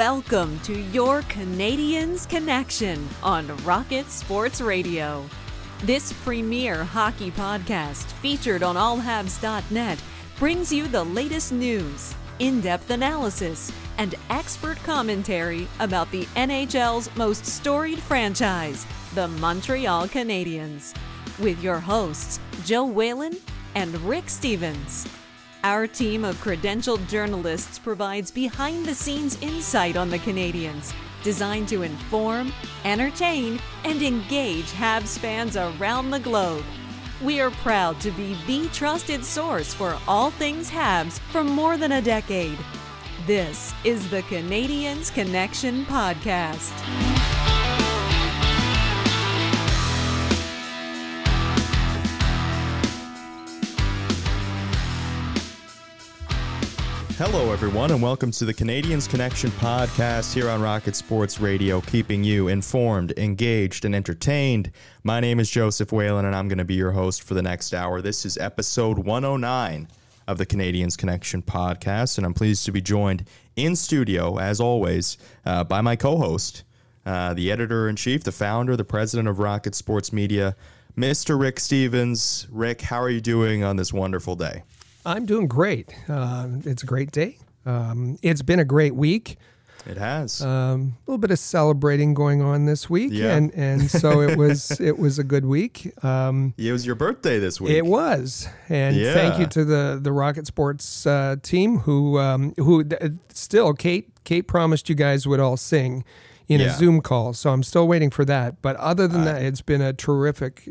Welcome to your Canadiens Connection on Rocket Sports Radio. This premier hockey podcast featured on AllHabs.net brings you the latest news, in-depth analysis, and expert commentary about the NHL's most storied franchise, the Montreal Canadiens, with your hosts, Joe Whalen and Rick Stevens. Our team of credentialed journalists provides behind-the-scenes insight on the Canadiens, designed to inform, entertain, and engage Habs fans around the globe. We are proud to be the trusted source for all things Habs for more than a decade. This is the Canadiens Connection podcast. Hello, everyone, and welcome to the Canadiens Connection podcast here on Rocket Sports Radio, keeping you informed, engaged, and entertained. My name is Joseph Whalen, and I'm going to be your host for the next hour. This is episode 109 of the Canadiens Connection podcast, and I'm pleased to be joined in studio, as always, by my co-host, the editor-in-chief, the founder, the president of Rocket Sports Media, Mr. Rick Stevens. Rick, how are you doing on this wonderful day? I'm doing great. It's a great day. It's been a great week. It has. A little bit of celebrating going on this week, yeah. and so it was a good week. It was your birthday this week. It was, and yeah. Thank you to the Rocket Sports team who still Kate promised you guys would all sing in a Zoom call. So I'm still waiting for that. But other than that, it's been a terrific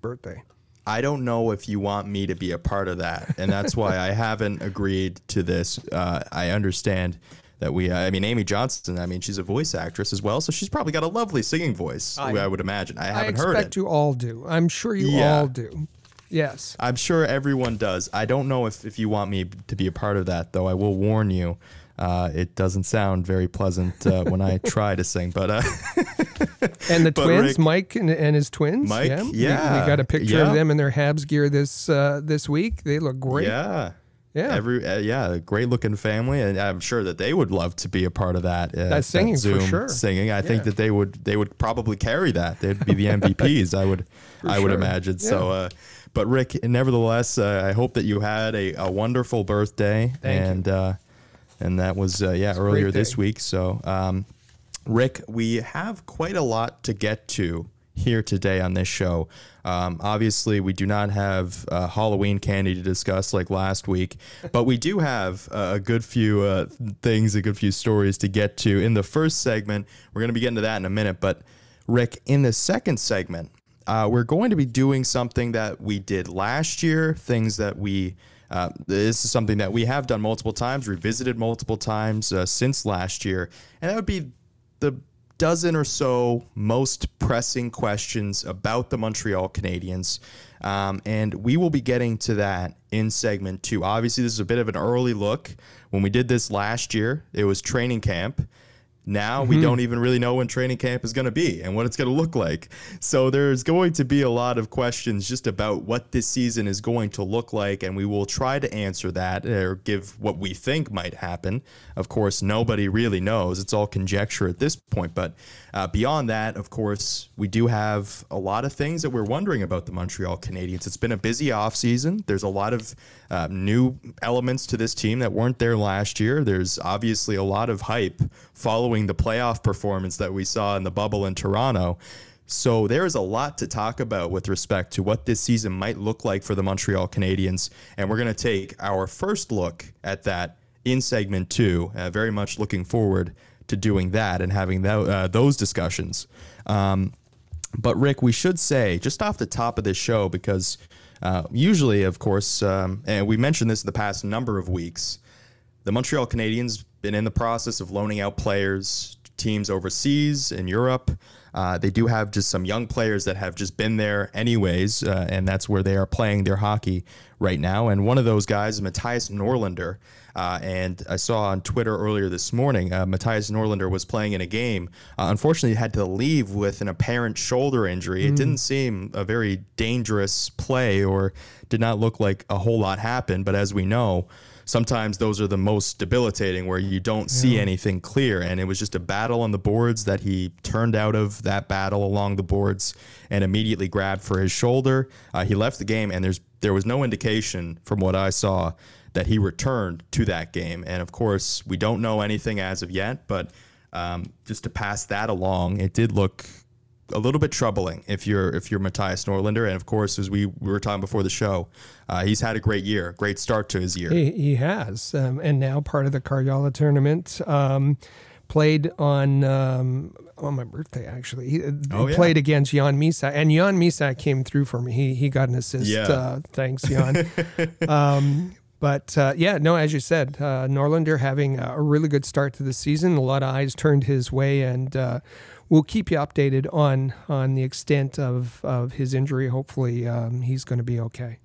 birthday. I don't know if you want me to be a part of that, and that's why I haven't agreed to this. I understand that Amy Johnson, she's a voice actress as well, so she's probably got a lovely singing voice, I would imagine. I haven't heard it. I expect you all do. I'm sure you all do. Yes. I'm sure everyone does. I don't know if you want me to be a part of that, though. I will warn you. It doesn't sound very pleasant when I try to sing, but and the twins, Rick, Mike and his twins, Mike, we got a picture of them in their Habs gear this week. They look great. Yeah, a great looking family, and I'm sure that they would love to be a part of that. That's singing that Zoom for sure. Singing, I think that they would probably carry that. They'd be the MVPs. I would imagine. Yeah. So. But Rick, nevertheless, I hope that you had a wonderful birthday. Thank you. And that was, earlier this week. So, Rick, we have quite a lot to get to here today on this show. Obviously, we do not have Halloween candy to discuss like last week, but we do have a good few stories to get to. In the first segment, we're going to be getting to that in a minute. But, Rick, in the second segment, we're going to be doing something that we did last year, things that we... this is something that we have done multiple times, revisited multiple times since last year, and that would be the dozen or so most pressing questions about the Montreal Canadiens, and we will be getting to that in segment two. Obviously, this is a bit of an early look. When we did this last year, it was training camp. Now we don't even really know when training camp is going to be and what it's going to look like. So there's going to be a lot of questions just about what this season is going to look like, and we will try to answer that or give what we think might happen. Of course, nobody really knows. It's all conjecture at this point. But beyond that, of course, we do have a lot of things that we're wondering about the Montreal Canadiens. It's been a busy offseason. There's a lot of new elements to this team that weren't there last year. There's obviously a lot of hype following the playoff performance that we saw in the bubble in Toronto. So there is a lot to talk about with respect to what this season might look like for the Montreal Canadiens. And we're going to take our first look at that in segment two. Very much looking forward to doing that and having those discussions. But Rick, we should say just off the top of this show, because usually, of course, and we mentioned this in the past number of weeks, the Montreal Canadiens been in the process of loaning out players, teams overseas in Europe. They do have just some young players that have just been there anyways, and that's where they are playing their hockey right now. And one of those guys is Mattias Norlinder. And I saw on Twitter earlier this morning, Mattias Norlinder was playing in a game. Unfortunately, had to leave with an apparent shoulder injury. It didn't seem a very dangerous play or did not look like a whole lot happened. But as we know, sometimes those are the most debilitating, where you don't see anything clear. And it was just a battle on the boards that he turned out of that battle along the boards and immediately grabbed for his shoulder. He left the game, and there was no indication from what I saw that he returned to that game. And of course, we don't know anything as of yet, but just to pass that along, it did look a little bit troubling if you're Mattias Norlinder. And of course, as we were talking before the show, he's had a great year, great start to his year. He has, and now part of the Karjala tournament. Played on my birthday, actually. He played against Jan Misak, and Jan Misak came through for me. He got an assist. Yeah. Thanks, Jan. As you said, Norlinder having a really good start to the season. A lot of eyes turned his way, and we'll keep you updated on the extent of his injury. Hopefully, he's going to be okay.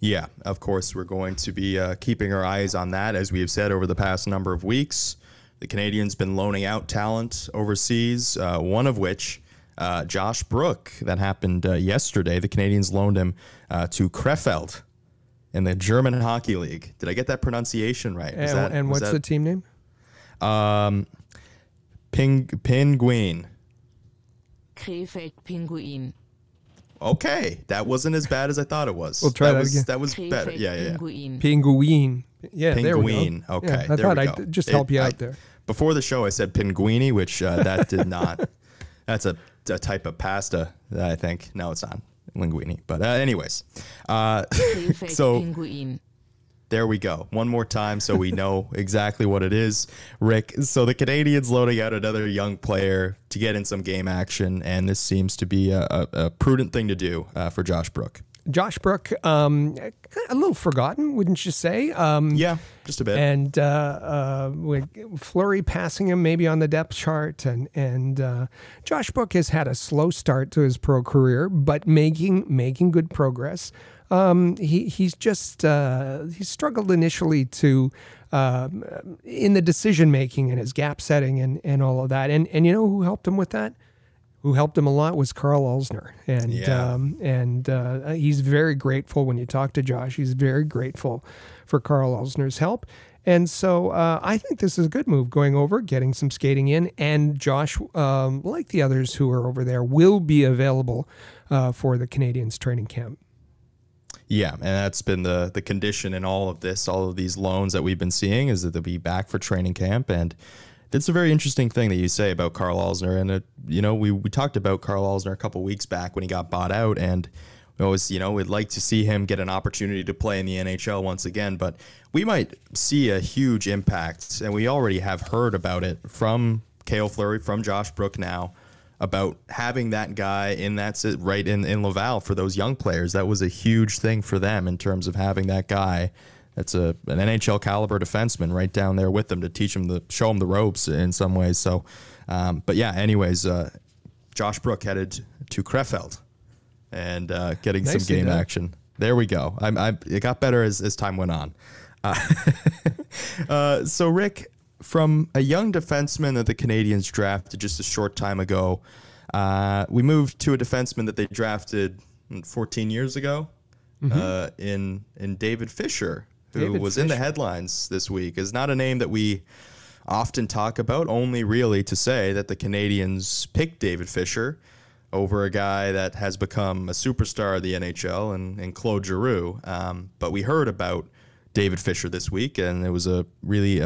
Yeah, of course, we're going to be keeping our eyes on that, as we have said over the past number of weeks. The Canadiens been loaning out talent overseas, one of which, Josh Brook, that happened yesterday. The Canadiens loaned him to Krefeld in the German Hockey League. Did I get that pronunciation right? And what's the team name? Pinguine. Krefeld Pinguine. Okay, that wasn't as bad as I thought it was. We'll try that again. That was better. Yeah. Pinguine. Yeah, Pinguine. There we go. Okay, yeah, I thought I'd just help you out there. Before the show, I said pinguini, which that did not. That's a type of pasta, I think. No, it's not linguini. But anyways, so there we go. One more time so we know exactly what it is, Rick. So the Canadiens loading out another young player to get in some game action, and this seems to be a prudent thing to do for Josh Brook. Josh Brook, a little forgotten, wouldn't you say? Yeah, just a bit. And Fleury passing him maybe on the depth chart. And Josh Brook has had a slow start to his pro career, but making good progress. He struggled initially in the decision-making and his gap setting and all of that. And you know who helped him with that? Who helped him a lot was Karl Alzner. And he's very grateful. When you talk to Josh, he's very grateful for Karl Alzner's help. And so I think this is a good move, going over, getting some skating in. And Josh, like the others who are over there, will be available for the Canadiens training camp. Yeah, and that's been the condition in all of this, all of these loans that we've been seeing, is that they'll be back for training camp. And that's a very interesting thing that you say about Karl Alzner. And, we talked about Karl Alzner a couple weeks back when he got bought out, and we always, we'd like to see him get an opportunity to play in the NHL once again, but we might see a huge impact, and we already have heard about it from Cale Fleury, from Josh Brook now, about having that guy in that right in Laval for those young players. That was a huge thing for them in terms of having that guy. That's an NHL caliber defenseman right down there with them to teach him, show him the ropes in some ways. So, Josh Brook headed to Krefeld and getting nice some game action. There we go. It got better as time went on. So, Rick, from a young defenseman that the Canadiens drafted just a short time ago, we moved to a defenseman that they drafted 14 years ago in David Fisher, who was in the headlines this week. Is not a name that we often talk about, only really to say that the Canadiens picked David Fisher over a guy that has become a superstar of the NHL and Claude Giroux. But we heard about David Fisher this week, and it was a really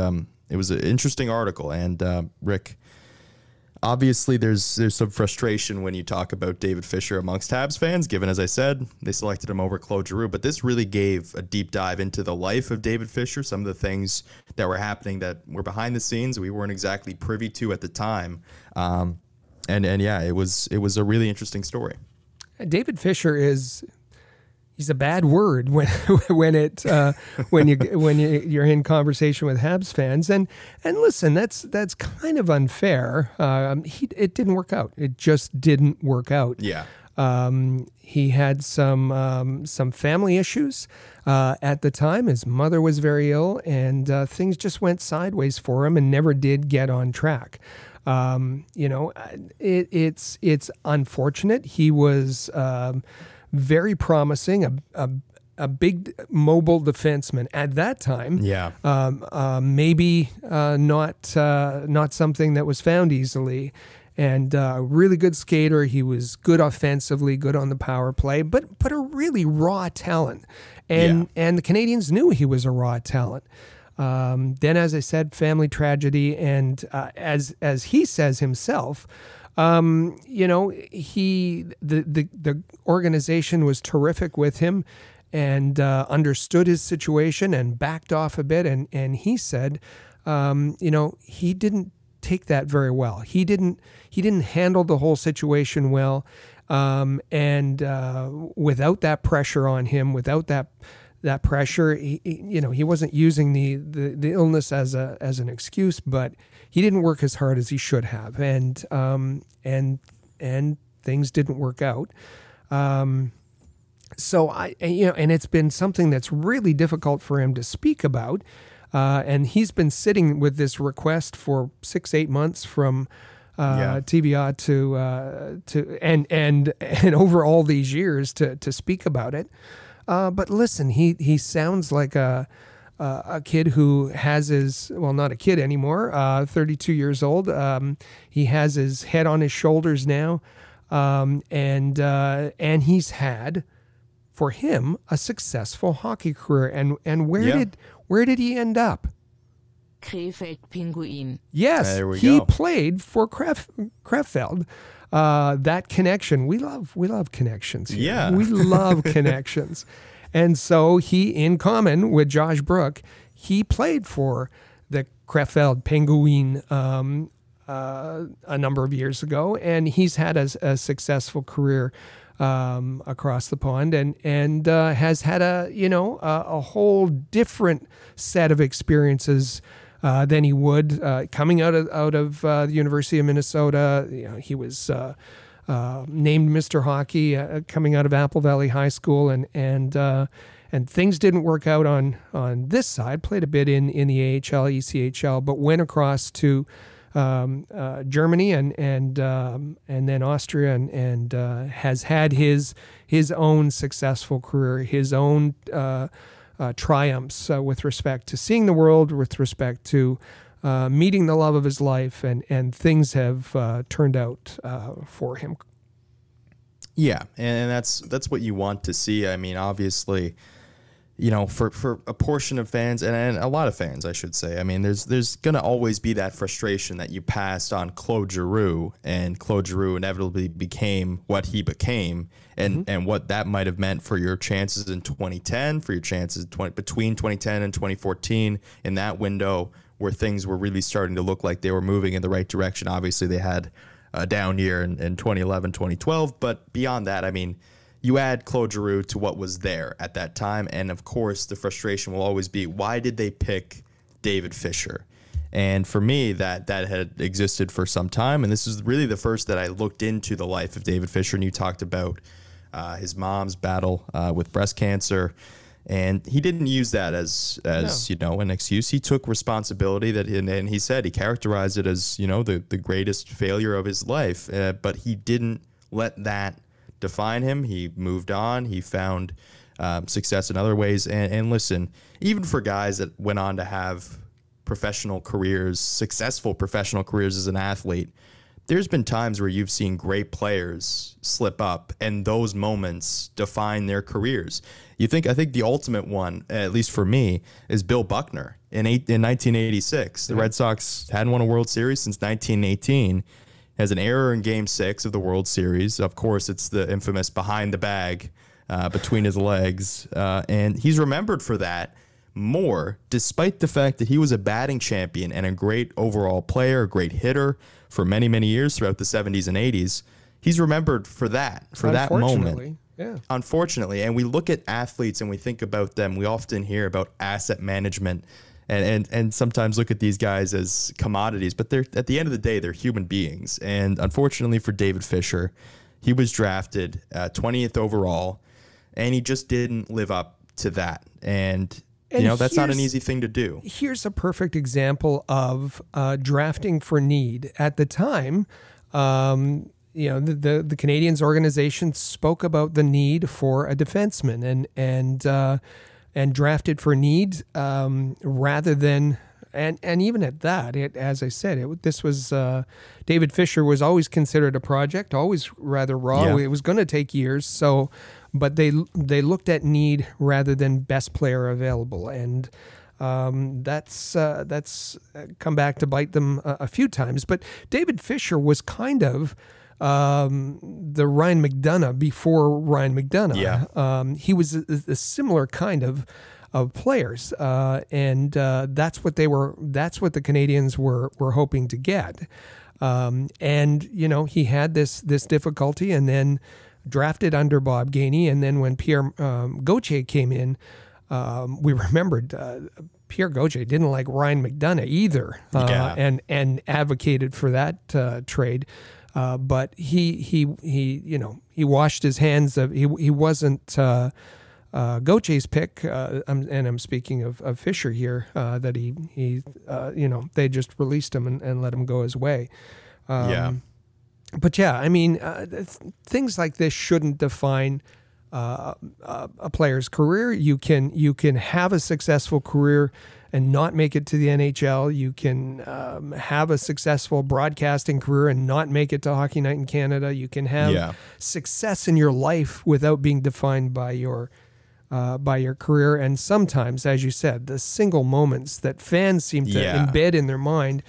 it was an interesting article. And Rick, obviously, there's some frustration when you talk about David Fisher amongst Habs fans, given, as I said, they selected him over Claude Giroux. But this really gave a deep dive into the life of David Fisher, some of the things that were happening that were behind the scenes we weren't exactly privy to at the time. It was a really interesting story. David Fisher is... He's a bad word when you're in conversation with Habs fans, and listen, that's kind of unfair. It didn't work out. It just didn't work out. Yeah. He had some family issues at the time. His mother was very ill, and things just went sideways for him and never did get on track. It's unfortunate. He was. Very promising, a a big mobile defenseman at that time. Yeah. Maybe not something that was found easily. And a really good skater. He was good offensively, good on the power play, but a really raw talent. And the Canadians knew he was a raw talent. Then, as I said, family tragedy. And as he says himself, the organization was terrific with him and understood his situation and backed off a bit. And he said, he didn't take that very well. He didn't handle the whole situation well. And without that pressure on him, without that pressure, he wasn't using the illness as an excuse, but he didn't work as hard as he should have. And things didn't work out. So it's been something that's really difficult for him to speak about. And he's been sitting with this request for 6-8 months from TVA to over all these years to speak about it. But listen, he sounds like a kid who has his, well, not a kid anymore, 32 years old. He has his head on his shoulders now, and he's had, for him, a successful hockey career. And where did he end up? Krefeld Pinguine. Yes, there we go. He played for Krefeld. That connection, we love connections here. Yeah. We love connections. And so he, in common with Josh Brook, he played for the Krefeld Pinguine a number of years ago, and he's had a successful career across the pond, and has had a whole different set of experiences than he would coming out of the University of Minnesota. He was named Mr. Hockey coming out of Apple Valley High School, and things didn't work out on this side. Played a bit in the AHL, ECHL, but went across to Germany and then Austria and has had his own successful career, his own triumphs with respect to seeing the world, with respect to meeting the love of his life, and things have turned out for him. Yeah, and that's what you want to see. I mean, obviously, for a portion of fans and a lot of fans, I should say. I mean, there's going to always be that frustration that you passed on Claude Giroux, and Claude Giroux inevitably became what he became, and what that might have meant for your chances in 2010, for your chances between 2010 and 2014 in that window where things were really starting to look like they were moving in the right direction. Obviously, they had a down year in 2011, 2012, but beyond that, I mean, you add Claude Giroux to what was there at that time, and of course, the frustration will always be, why did they pick David Fisher? And for me, that had existed for some time, and this is really the first that I looked into the life of David Fisher. And you talked about his mom's battle with breast cancer, and he didn't use that as an excuse. He took responsibility, that, and he said he characterized it as the greatest failure of his life, but he didn't let that define him. He moved on. He found success in other ways. And listen, even for guys that went on to have professional careers, successful professional careers as an athlete, there's been times where you've seen great players slip up, and those moments define their careers. I think the ultimate one, at least for me, is Bill Buckner in 1986. The Red Sox hadn't won a World Series since 1918. Has an error in Game 6 of the World Series. Of course, it's the infamous behind the bag between his legs. And he's remembered for that more, despite the fact that he was a batting champion and a great overall player, a great hitter for many, many years throughout the 70s and 80s. He's remembered for that, moment. Yeah. Unfortunately. And we look at athletes and we think about them. We often hear about asset management and sometimes look at these guys as commodities, but they're, at the end of the day, they're human beings. And unfortunately for David Fisher, he was drafted 20th overall, and he just didn't live up to that. And that's not an easy thing to do. Here's a perfect example of drafting for need. At the time, you know, the Canadiens organization spoke about the need for a defenseman and drafted for need rather than and even at that, as I said, this was David Fisher was always considered a project, always rather raw. Yeah. It was going to take years, so but they looked at need rather than best player available, and that's come back to bite them a few times. But David Fisher was kind of the Ryan McDonagh before Ryan McDonagh. Yeah. He was a similar kind of players, and that's what the Canadiens were hoping to get. And you know, he had this difficulty, and then drafted under Bob Gainey, and then when Pierre Gauthier came in, we remembered Pierre Gauthier didn't like Ryan McDonagh either, and advocated for that trade. But he you know, he washed his hands of he wasn't Gautier's pick, and I'm speaking of Fisher here, that he you know, they just released him and let him go his way. But yeah, I mean, things like this shouldn't define a player's career. You can have a successful career and not make it to the NHL. You can have a successful broadcasting career and not make it to Hockey Night in Canada. You can have success in your life without being defined by your career. And sometimes, as you said, the single moments that fans seem to embed in their mind.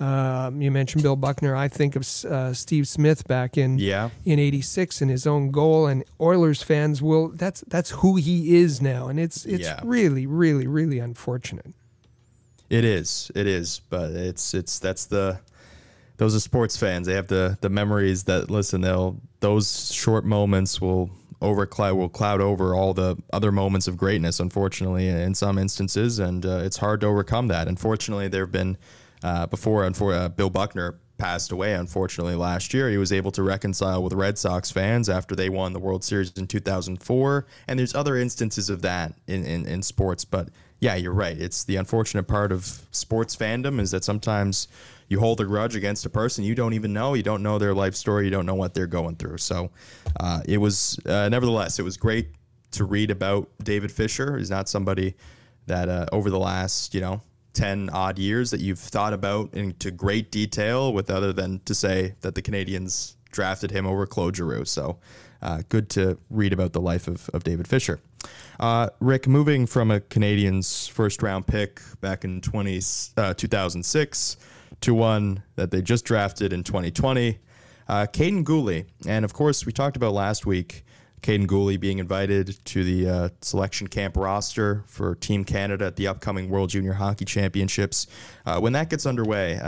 You mentioned Bill Buckner. I think of Steve Smith back in '86 and his own goal, and Oilers fans will. That's who he is now, and it's really, really, really unfortunate. It is, but those are sports fans. They have the memories that those short moments will cloud over all the other moments of greatness, unfortunately, in some instances, and it's hard to overcome that. Unfortunately, there have been. Before Bill Buckner passed away, unfortunately, last year, he was able to reconcile with Red Sox fans after they won the World Series in 2004. And there's other instances of that in sports. But yeah, you're right. It's the unfortunate part of sports fandom is that sometimes you hold a grudge against a person you don't even know. You don't know their life story. You don't know what they're going through. So it was nevertheless, it was great to read about David Fisher. He's not somebody that over the last, 10 odd years that you've thought about into great detail with other than to say that the Canadiens drafted him over Claude Giroux. So good to read about the life of David Fisher. Rick, moving from a Canadiens first round pick back in 2006 to one that they just drafted in 2020, Kaiden Guhle. And of course, we talked about last week, Kaiden Guhle being invited to the selection camp roster for Team Canada at the upcoming World Junior Hockey Championships. When that gets underway,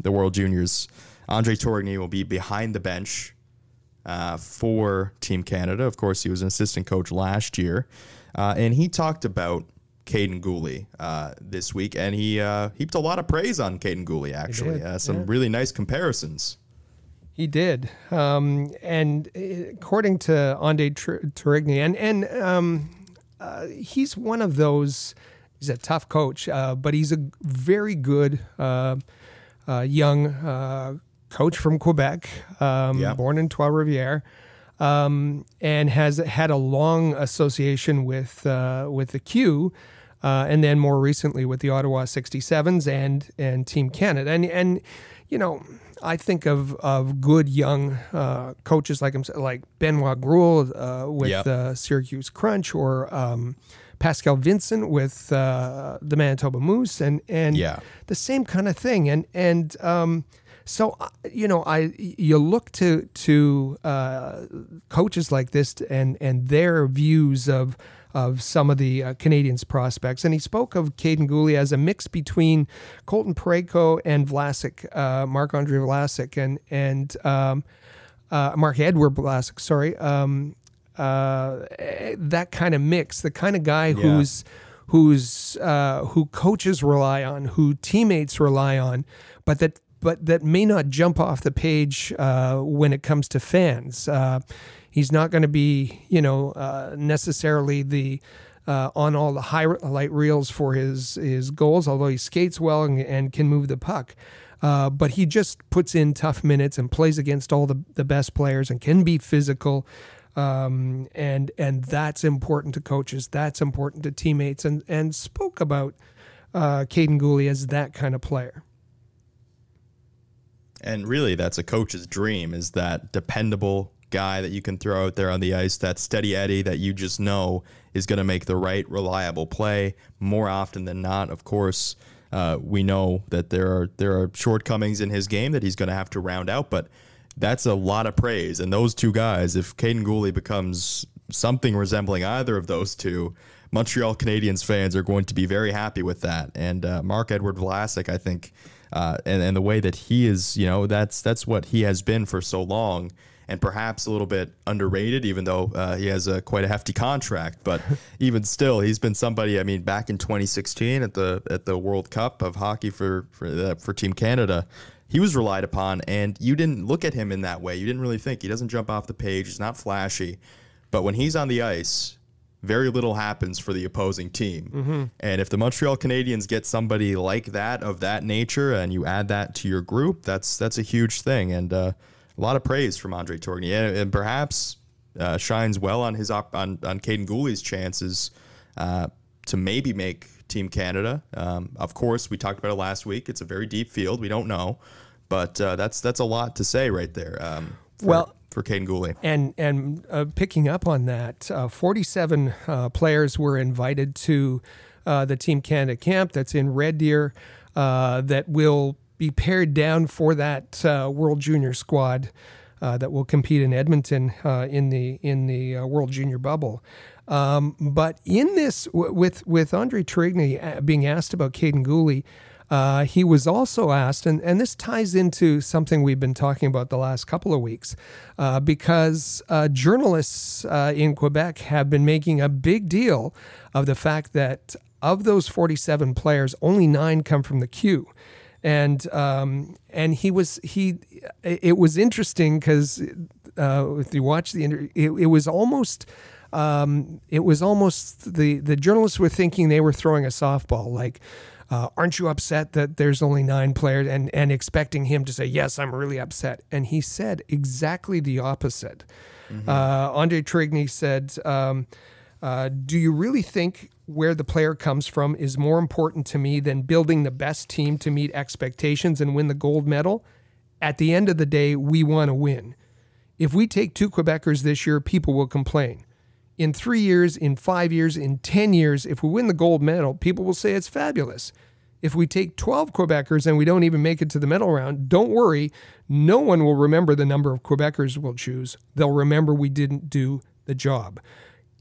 the World Juniors, Andre Tourigny will be behind the bench for Team Canada. Of course, he was an assistant coach last year, and he talked about Kaiden Guhle this week, and he heaped a lot of praise on Kaiden Guhle, actually. Some really nice comparisons. He did, and according to Andre Tourigny, and he's one of those. He's a tough coach, but he's a very good young coach from Quebec, born in Trois-Rivières, and has had a long association with the Q. And then more recently with the Ottawa 67s and Team Canada. And you know, I think of good young coaches like himself, like Benoit Gruel with Syracuse Crunch, or Pascal Vincent with the Manitoba Moose, and the same kind of thing. So you know, you look to coaches like this and their views of some of the Canadiens prospects. And he spoke of Kaiden Guhle as a mix between Colton Parayko and Vlasic, Marc-Andre Vlasic, and Marc-Edouard Vlasic, sorry. That kind of mix, the kind of guy who coaches rely on, who teammates rely on, but that may not jump off the page when it comes to fans. He's not going to be, necessarily the on all the highlight reels for his goals, although he skates well and can move the puck. But he just puts in tough minutes and plays against all the best players and can be physical. And that's important to coaches. That's important to teammates. And spoke about Kaiden Guhle as that kind of player. And really, that's a coach's dream, is that dependable guy that you can throw out there on the ice, that steady Eddie that you just know is going to make the right, reliable play more often than not. Of course, we know that there are shortcomings in his game that he's going to have to round out, but that's a lot of praise. And those two guys, if Kaiden Guhle becomes something resembling either of those two, Montreal Canadiens fans are going to be very happy with that. And Marc-Edouard Vlasic, I think, and the way that he is, you know, that's what he has been for so long, and perhaps a little bit underrated, even though he has quite a hefty contract. But even still, he's been somebody. I mean, back in 2016 at the World Cup of hockey for Team Canada, he was relied upon, and you didn't look at him in that way. You didn't really think. He doesn't jump off the page. He's not flashy, but when he's on the ice, very little happens for the opposing team. Mm-hmm. And if the Montreal Canadiens get somebody like that, of that nature, and you add that to your group, that's a huge thing. And a lot of praise from Andre Tourigny, and perhaps shines well on his on Kaiden Guhle's chances to maybe make Team Canada. Of course, we talked about it last week. It's a very deep field. We don't know, but that's a lot to say right there. For Kaiden Guhle. And picking up on that, 47 players were invited to the Team Canada camp that's in Red Deer that will be pared down for that World Junior squad that will compete in Edmonton in the World Junior bubble. But in this, with Andre Tourigny being asked about Kaiden Guhle, he was also asked, and this ties into something we've been talking about the last couple of weeks, because journalists in Quebec have been making a big deal of the fact that of those 47 players, only 9 come from the Q. And it was interesting because if you watch the interview, it was almost the journalists were thinking they were throwing a softball, like, aren't you upset that there's only 9 players, and expecting him to say, yes, I'm really upset. And he said exactly the opposite. Mm-hmm. Andre Tourigny said, do you really think where the player comes from is more important to me than building the best team to meet expectations and win the gold medal? At the end of the day, we want to win. If we take 2 Quebecers this year, people will complain. In 3 years, in 5 years, in 10 years, if we win the gold medal, people will say it's fabulous. If we take 12 Quebecers and we don't even make it to the medal round, don't worry. No one will remember the number of Quebecers we'll choose. They'll remember we didn't do the job.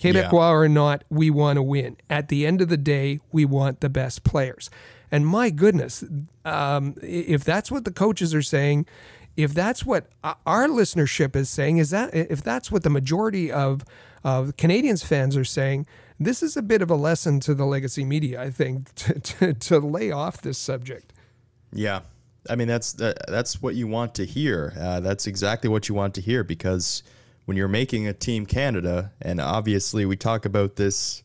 Quebecois or not, we want to win. At the end of the day, we want the best players. And my goodness, if that's what the coaches are saying, if that's what our listenership is saying, if that's what the majority of Canadiens fans are saying, this is a bit of a lesson to the legacy media, I think, to lay off this subject. Yeah, I mean, that's what you want to hear. That's exactly what you want to hear, because when you're making a Team Canada, and obviously we talk about this,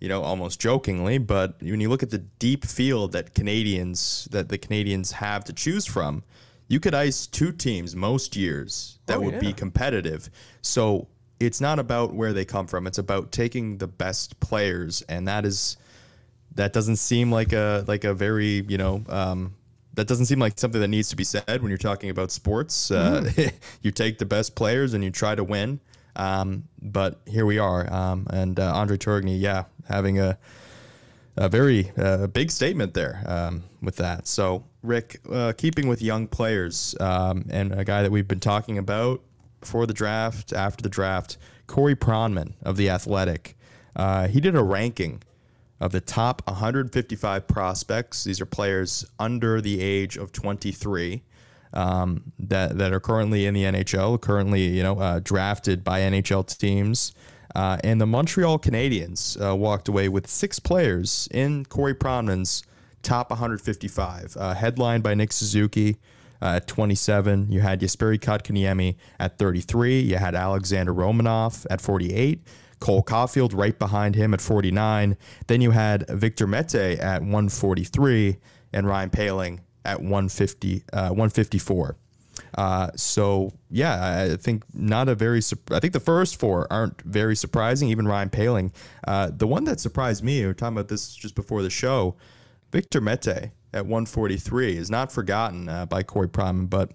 you know, almost jokingly, but when you look at the deep field that the Canadiens have to choose from, you could ice 2 teams most years that would be competitive. So it's not about where they come from. It's about taking the best players, and that doesn't seem like a very, you know, that doesn't seem like something that needs to be said when you're talking about sports. You take the best players and you try to win. But here we are. And Andre Tourigny, having a very big statement there with that. So, Rick, keeping with young players and a guy that we've been talking about before the draft, after the draft, Corey Pronman of The Athletic. He did a ranking of the top 155 prospects. These are players under the age of 23 that are currently in the NHL, drafted by NHL teams. And the Montreal Canadiens walked away with 6 players in Corey Pronman's top 155, headlined by Nick Suzuki at 27. You had Jesperi Kotkaniemi at 33. You had Alexander Romanov at 48. Cole Caulfield right behind him at 49. Then you had Victor Mete at 143 and Ryan Poehling at 154. So yeah, I think not a very, I think the first four aren't very surprising. Even Ryan Poehling, the one that surprised me, we were talking about this just before the show, Victor Mete at 143 is not forgotten by Corey Pryman, but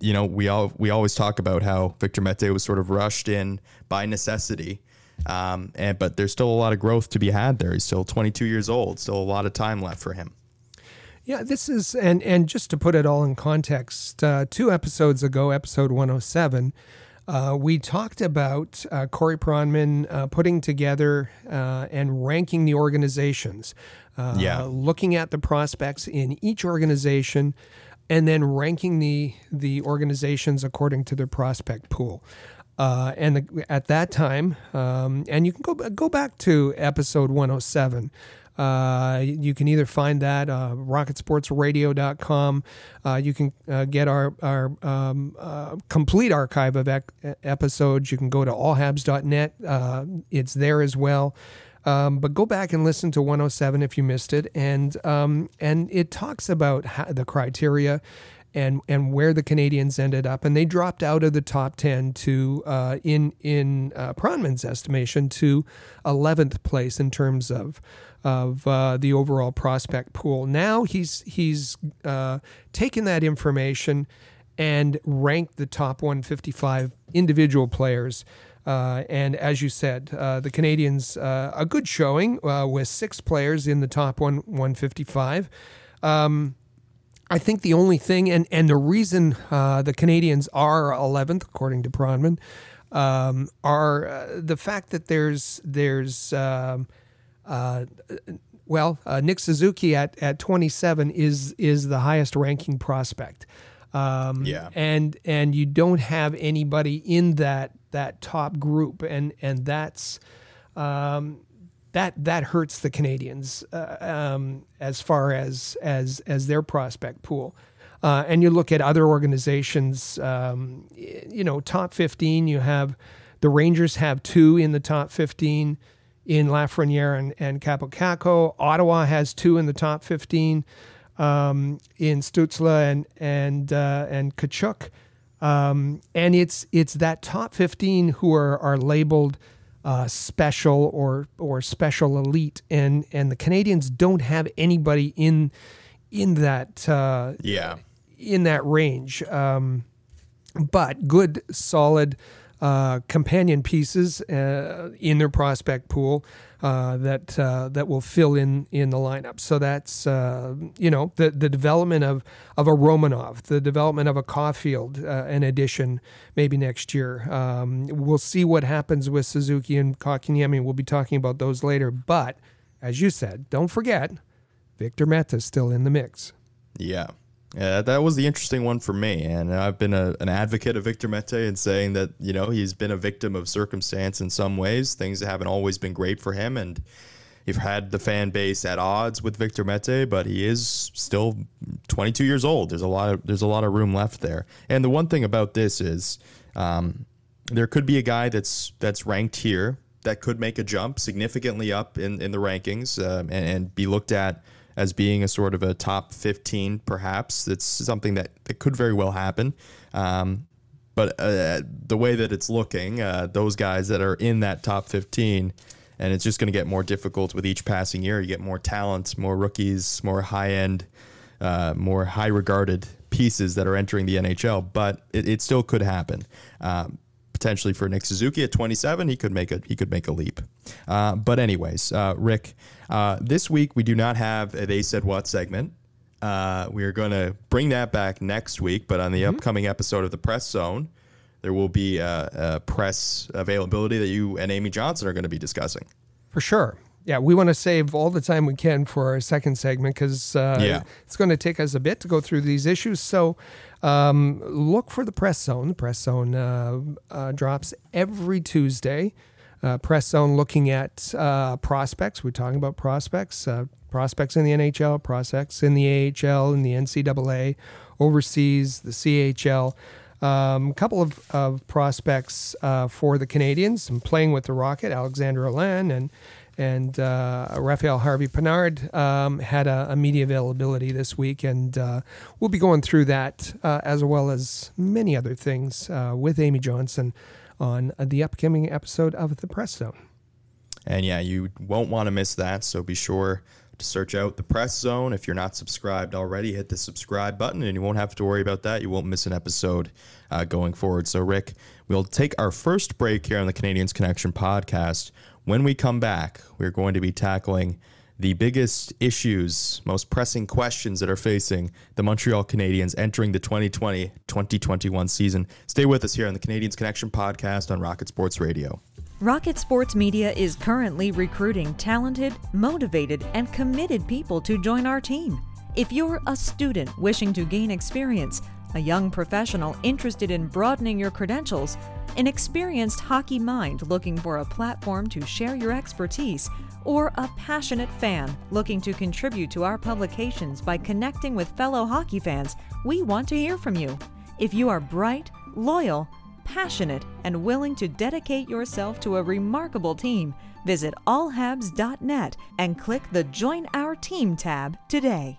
you know, we always talk about how Victor Mete was sort of rushed in by necessity. But there's still a lot of growth to be had there. He's still 22 years old, still a lot of time left for him. Yeah, this is, and just to put it all in context, 2 episodes ago, episode 107, we talked about Corey Pronman putting together and ranking the organizations, looking at the prospects in each organization, and then ranking the organizations according to their prospect pool. And at that time, and you can go back to episode 107. You can either find that rocketsportsradio.com. You can get our complete archive of episodes. You can go to allhabs.net. It's there as well. But go back and listen to 107 if you missed it. And it talks about how the criteria and where the Canadiens ended up. And they dropped out of the top 10 to, in Pronman's estimation, to 11th place in terms of the overall prospect pool. Now he's taken that information and ranked the top 155 individual players. And as you said, the Canadiens, a good showing with 6 players in the top 155. I think the only thing, and the reason the Canadiens are 11th, according to Pronman, are the fact that there's Nick Suzuki at 27 is the highest ranking prospect. And you don't have anybody in that top group, and that's that hurts the Canadiens as far as their prospect pool. And you look at other organizations, top 15. You have the Rangers have 2 in the top 15. In Lafreniere and Capocaco. Ottawa has 2 in the top 15, in Stützle and Kachuk. And it's that top 15 who are labeled special or special elite, and the Canadiens don't have anybody in that in that range. But good, solid companion pieces in their prospect pool that will fill in the lineup. So that's the development of a Romanov, the development of a Caulfield, an addition maybe next year. We'll see what happens with Suzuki and Kotkaniemi. We'll be talking about those later. But as you said, don't forget, Victor Mete is still in the mix. Yeah. Yeah, that was the interesting one for me, and I've been an advocate of Victor Mete and saying that, you know, he's been a victim of circumstance in some ways. Things haven't always been great for him, and you've had the fan base at odds with Victor Mete, but he is still 22 years old. There's a lot of room left there. And the one thing about this is there could be a guy that's ranked here that could make a jump significantly up in the rankings and be looked at as being a sort of a top 15, perhaps. It's something that could very well happen. But the way that it's looking, those guys that are in that top 15, and it's just going to get more difficult with each passing year. You get more talent, more rookies, more high-end, more high-regarded pieces that are entering the NHL, but it still could happen. Potentially for Nick Suzuki at 27, he could make a leap. But anyways, Rick, this week we do not have a They Said What segment. We are going to bring that back next week, but on the upcoming episode of The Press Zone, there will be a press availability that you and Amy Johnson are going to be discussing. For sure. Yeah, we want to save all the time we can for our second segment because it's going to take us a bit to go through these issues. So look for The Press Zone. The Press Zone drops every Tuesday. Press Zone looking at prospects. We're talking about prospects. Prospects in the NHL, prospects in the AHL, in the NCAA, overseas, the CHL. A couple of prospects for the Canadiens. I'm playing with the Rocket, Alexander Alain, and And Raphael Harvey-Pinard had a media availability this week, and we'll be going through that as well as many other things with Amy Johnson on the upcoming episode of The Press Zone. And yeah, you won't want to miss that, so be sure to search out The Press Zone. If you're not subscribed already, hit the subscribe button, and you won't have to worry about that. You won't miss an episode going forward. So, Rick, we'll take our first break here on the Canadiens Connection podcast. When we come back, we're going to be tackling the biggest issues, most pressing questions that are facing the Montreal Canadiens entering the 2020-2021 season. Stay with us here on the Canadiens Connection podcast on Rocket Sports Radio. Rocket Sports Media is currently recruiting talented, motivated, and committed people to join our team. If you're a student wishing to gain experience, a young professional interested in broadening your credentials, an experienced hockey mind looking for a platform to share your expertise, or a passionate fan looking to contribute to our publications by connecting with fellow hockey fans, we want to hear from you. If you are bright, loyal, passionate, and willing to dedicate yourself to a remarkable team, visit AllHabs.net and click the Join Our Team tab today.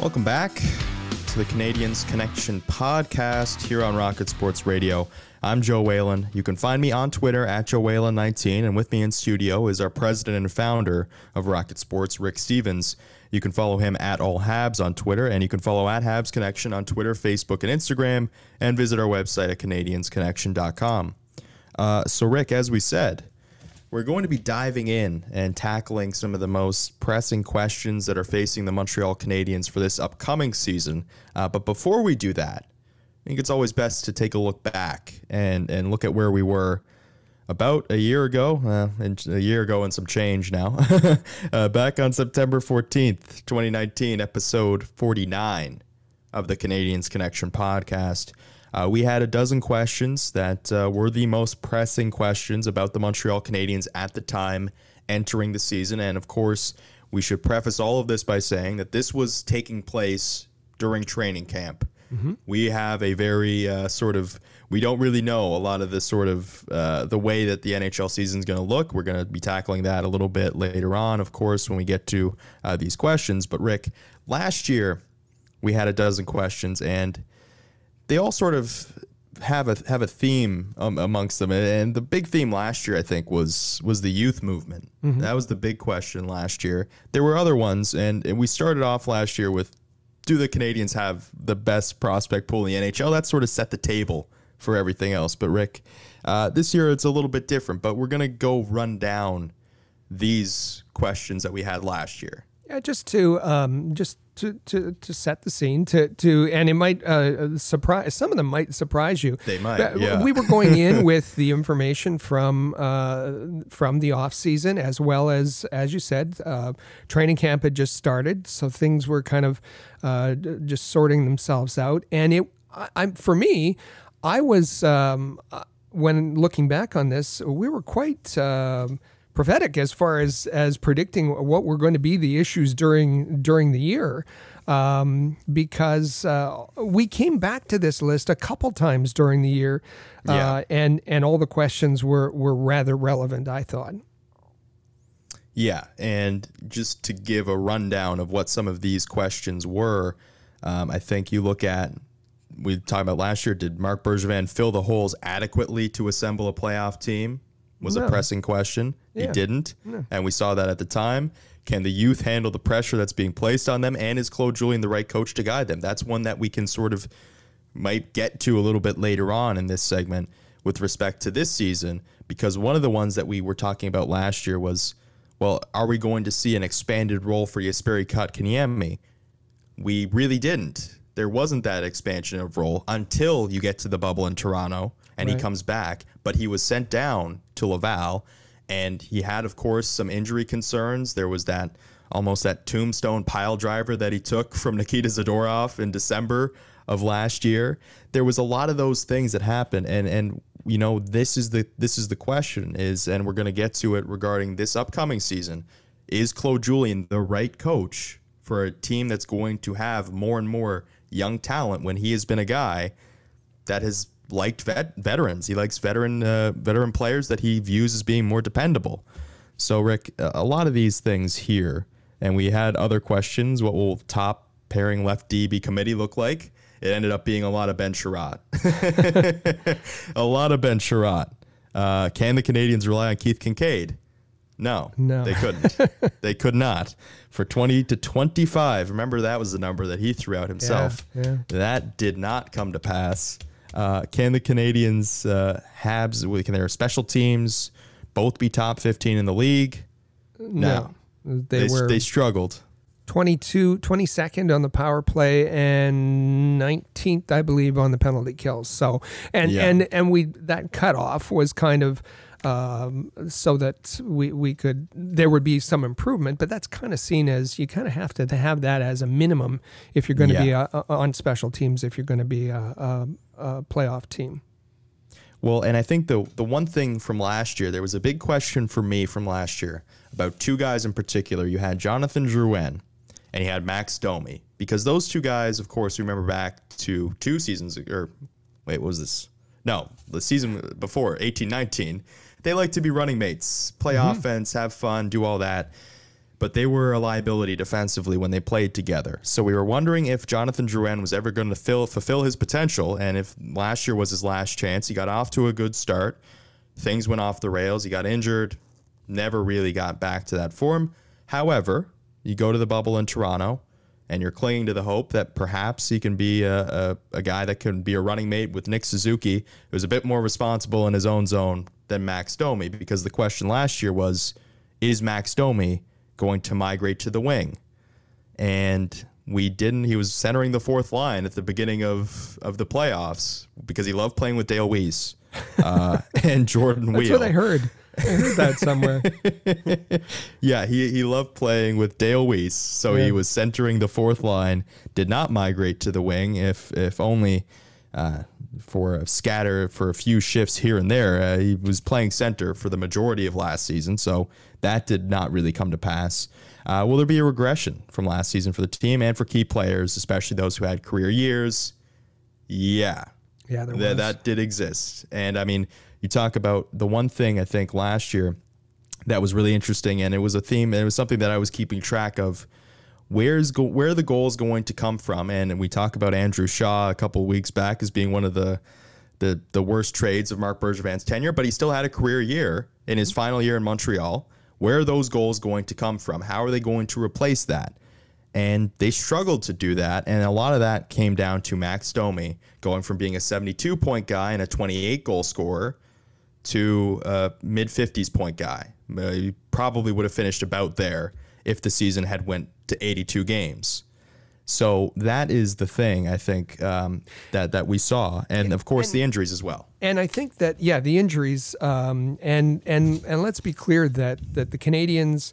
Welcome back to the Canadiens Connection podcast here on Rocket Sports Radio. I'm Joe Whalen. You can find me on Twitter at Joe Whalen19, and with me in studio is our president and founder of Rocket Sports, Rick Stevens. You can follow him at AllHabs on Twitter, and you can follow at Habs Connection on Twitter, Facebook, and Instagram, and visit our website at CanadiensConnection.com. So, Rick, as we said, we're going to be diving in and tackling some of the most pressing questions that are facing the Montreal Canadiens for this upcoming season. But before we do that, I think it's always best to take a look back and look at where we were about a year ago, and some change now, back on September 14th, 2019, episode 49 of the Canadiens Connection podcast. We had a dozen questions that were the most pressing questions about the Montreal Canadiens at the time entering the season. And, of course, we should preface all of this by saying that this was taking place during training camp. Mm-hmm. We have a very we don't really know a lot of the the way that the NHL season is going to look. We're going to be tackling that a little bit later on, of course, when we get to these questions. But, Rick, last year we had a dozen questions, and they all sort of have a theme amongst them. And the big theme last year, I think, was the youth movement. Mm-hmm. That was the big question last year. There were other ones, and we started off last year with, do the Canadiens have the best prospect pool in the NHL? That sort of set the table for everything else. But, Rick, this year it's a little bit different, but we're going to go run down these questions that we had last year. Yeah, just to set the scene, and it might surprise, some of them might surprise you. They might. But yeah. We were going in with the information from the off season, as well as you said, training camp had just started, so things were kind of just sorting themselves out. And when looking back on this, we were quite prophetic as far as predicting what were going to be the issues during the year. because we came back to this list a couple times during the year, and all the questions were rather relevant, I thought. Yeah, and just to give a rundown of what some of these questions were, I think you look at, we talked about last year, did Marc Bergevin fill the holes adequately to assemble a playoff team? Was a pressing question. Yeah. He didn't, and we saw that at the time. Can the youth handle the pressure that's being placed on them, and is Claude Giroux the right coach to guide them? That's one that we can sort of might get to a little bit later on in this segment with respect to this season, because one of the ones that we were talking about last year was, well, are we going to see an expanded role for Jesperi Kotkaniemi? We really didn't. There wasn't that expansion of role until you get to the bubble in Toronto, and he comes back, but he was sent down to Laval, and he had, of course, some injury concerns. There was that almost that tombstone pile driver that he took from Nikita Zadorov in December of last year. There was a lot of those things that happened, and you know, this is the question is, and we're going to get to it regarding this upcoming season, is Claude Giroux the right coach for a team that's going to have more and more young talent when he has been a guy that has liked veterans. He likes veteran players that he views as being more dependable. So, Rick, a lot of these things here, and we had other questions. What will top pairing left DB committee look like? It ended up being a lot of Ben Chiarot. Can the Canadiens rely on Keith Kincaid? No, they couldn't. They could not. For 20 to 25, remember that was the number that he threw out himself. Yeah. That did not come to pass. Can the Canadiens can their special teams both be top 15 in the league? No. They struggled. 22nd on the power play and 19th, I believe, on the penalty kills. So and we, that cutoff was kind of so that we could, there would be some improvement, but that's kind of seen as, you kind of have to have that as a minimum if you're going to be on special teams, if you're going to be a playoff team. Well, and I think the one thing from last year, there was a big question for me from last year about two guys in particular. You had Jonathan Drouin and you had Max Domi, because those two guys, of course, remember back to two seasons, or wait, what was this? No, the season before, 18-19, they like to be running mates, play offense, have fun, do all that. But they were a liability defensively when they played together. So we were wondering if Jonathan Drouin was ever going to fulfill his potential, and if last year was his last chance. He got off to a good start. Things went off the rails. He got injured, never really got back to that form. However, you go to the bubble in Toronto, and you're clinging to the hope that perhaps he can be a guy that can be a running mate with Nick Suzuki, who's a bit more responsible in his own zone than Max Domi, because the question last year was, is Max Domi going to migrate to the wing? And we didn't. He was centering the fourth line at the beginning of the playoffs because he loved playing with Dale Weiss and Jordan Wheel. That's what I heard. I heard that somewhere. Yeah, he loved playing with Dale Weiss, so he was centering the fourth line, did not migrate to the wing, if only for a few shifts here and there. He was playing center for the majority of last season, so that did not really come to pass. Will there be a regression from last season for the team and for key players, especially those who had career years? Yeah, there was. That did exist. And, I mean, you talk about the one thing I think last year that was really interesting, and it was a theme, and it was something that I was keeping track of. Where are the goals going to come from? And we talk about Andrew Shaw a couple of weeks back as being one of the worst trades of Marc Bergevin's tenure, but he still had a career year in his final year in Montreal. Where are those goals going to come from? How are they going to replace that? And they struggled to do that, and a lot of that came down to Max Domi going from being a 72-point guy and a 28-goal scorer to a mid-50s point guy. He probably would have finished about there if the season had went to 82 games. So that is the thing, I think, that we saw. And, of course, the injuries as well. And I think that, the injuries, and let's be clear that the Canadiens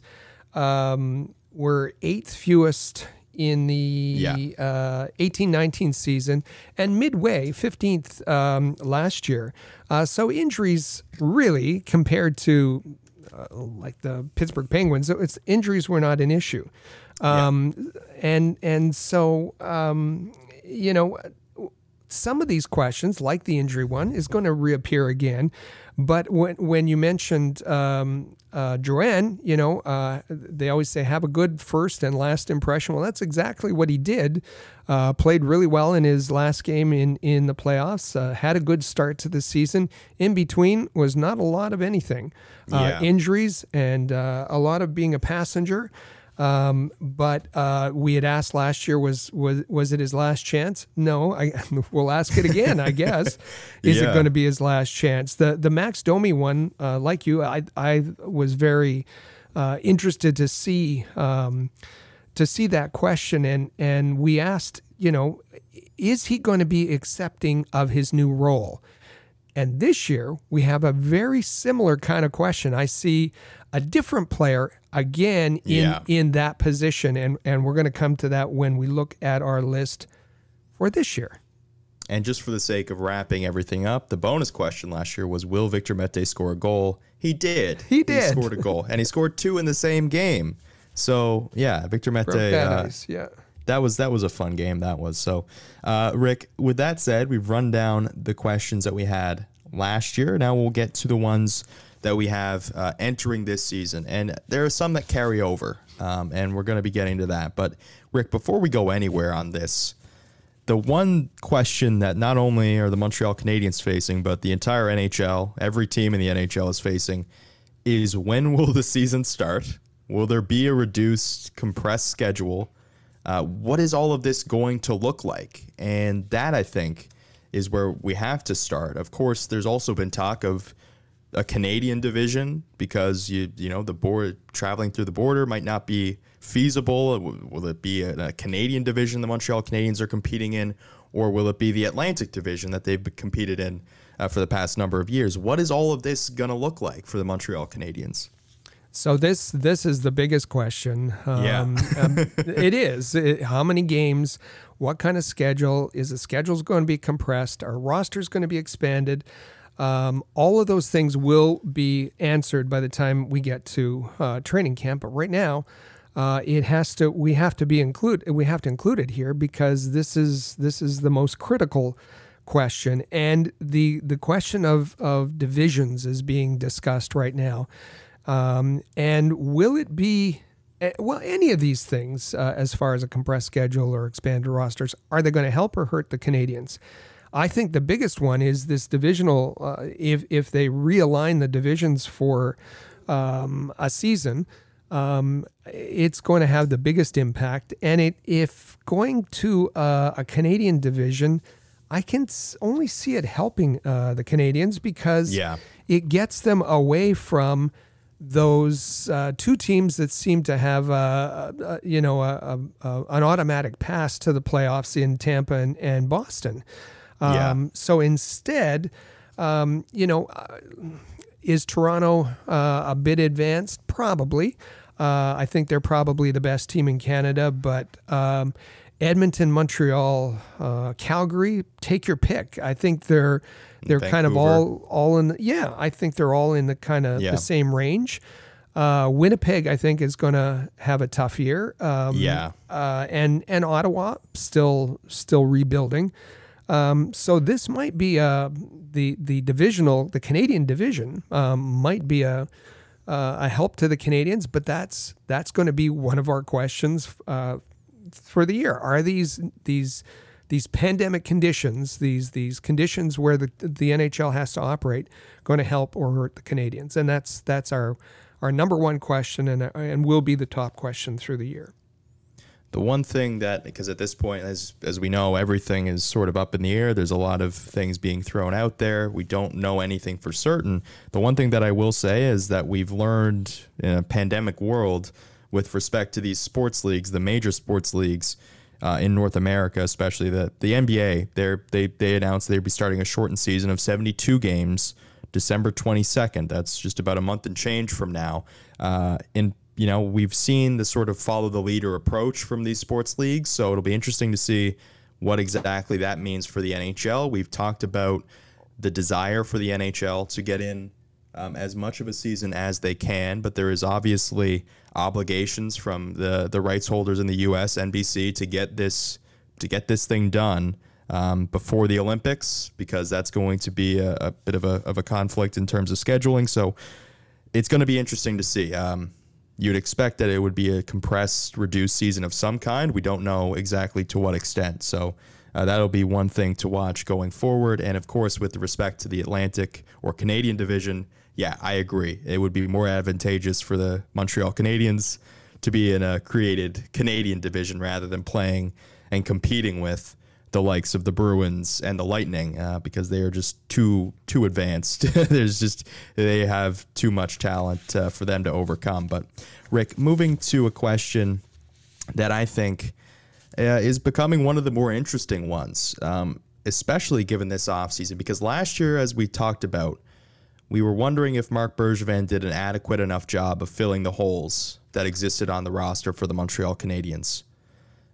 were eighth fewest in the 18-19 season, and midway 15th last year. So injuries really, compared to like the Pittsburgh Penguins, injuries were not an issue. And so, you know, some of these questions, like the injury one, is going to reappear again. But when you mentioned Drouin, you know, they always say have a good first and last impression. Well, that's exactly what he did. Played really well in his last game in the playoffs. Had a good start to the season. In between was not a lot of anything. Injuries and a lot of being a passenger. But we had asked last year, was it his last chance? No, we'll ask it again, I guess. Is it going to be his last chance? The Max Domi one, like you, I was very interested to see that question, and we asked, you know, is he going to be accepting of his new role? And this year we have a very similar kind of question. I see a different player again in that position, and we're going to come to that when we look at our list for this year. And just for the sake of wrapping everything up, the bonus question last year was, will Victor Mete score a goal? He did. He scored a goal, and he scored two in the same game. So, yeah, Victor Mete. That was a fun game. That was. So, Rick, with that said, we've run down the questions that we had last year. Now we'll get to the ones that we have entering this season. And there are some that carry over, and we're going to be getting to that. But, Rick, before we go anywhere on this, the one question that not only are the Montreal Canadiens facing, but the entire NHL, every team in the NHL is facing, is when will the season start? Will there be a reduced, compressed schedule? What is all of this going to look like? And that, I think, is where we have to start. Of course, there's also been talk of a Canadian division because, you know, the board traveling through the border might not be feasible. Will it be a Canadian division the Montreal Canadiens are competing in, or will it be the Atlantic division that they've competed in for the past number of years? What is all of this going to look like for the Montreal Canadiens? So this is the biggest question. It is. How many games? What kind of schedule? Is the schedule going to be compressed? Are rosters going to be expanded? All of those things will be answered by the time we get to training camp. But right now, we have to include it here because this is the most critical question, and the question of divisions is being discussed right now. And will it be, well, any of these things, as far as a compressed schedule or expanded rosters, are they going to help or hurt the Canadiens? I think the biggest one is this divisional, if they realign the divisions for a season, it's going to have the biggest impact. And if going to a Canadian division, I can only see it helping the Canadiens because it gets them away from those two teams that seem to have an automatic pass to the playoffs in Tampa and Boston. So instead, is Toronto a bit advanced? Probably. I think they're probably the best team in Canada, but Edmonton, Montreal, Calgary, take your pick. I think they're kind of all in. I think they're all in the kind of the same range. Winnipeg, I think, is going to have a tough year. And Ottawa still rebuilding. So this might be the Canadian division might be a help to the Canadiens, but that's going to be one of our questions for the year. Are these pandemic conditions, these conditions where the NHL has to operate, going to help or hurt the Canadiens? And that's our number one question, and will be the top question through the year. The one thing that, because at this point, as we know, everything is sort of up in the air. There's a lot of things being thrown out there. We don't know anything for certain. The one thing that I will say is that we've learned in a pandemic world with respect to these sports leagues, the major sports leagues in North America, especially the NBA, they announced they'd be starting a shortened season of 72 games, December 22nd. That's just about a month and change from now. You know, we've seen the sort of follow the leader approach from these sports leagues, so it'll be interesting to see what exactly that means for the NHL. We've talked about the desire for the NHL to get in as much of a season as they can, but there is obviously obligations from the rights holders in the U.S., NBC, to get this thing done before the Olympics, because that's going to be a bit of a conflict in terms of scheduling. So it's going to be interesting to see. You'd expect that it would be a compressed, reduced season of some kind. We don't know exactly to what extent. So that'll be one thing to watch going forward. And of course, with respect to the Atlantic or Canadian division, yeah, I agree. It would be more advantageous for the Montreal Canadiens to be in a created Canadian division rather than playing and competing with the likes of the Bruins and the Lightning, because they are just too advanced. They have too much talent for them to overcome. But Rick, moving to a question that I think is becoming one of the more interesting ones, especially given this offseason, because last year, as we talked about, we were wondering if Marc Bergevin did an adequate enough job of filling the holes that existed on the roster for the Montreal Canadiens.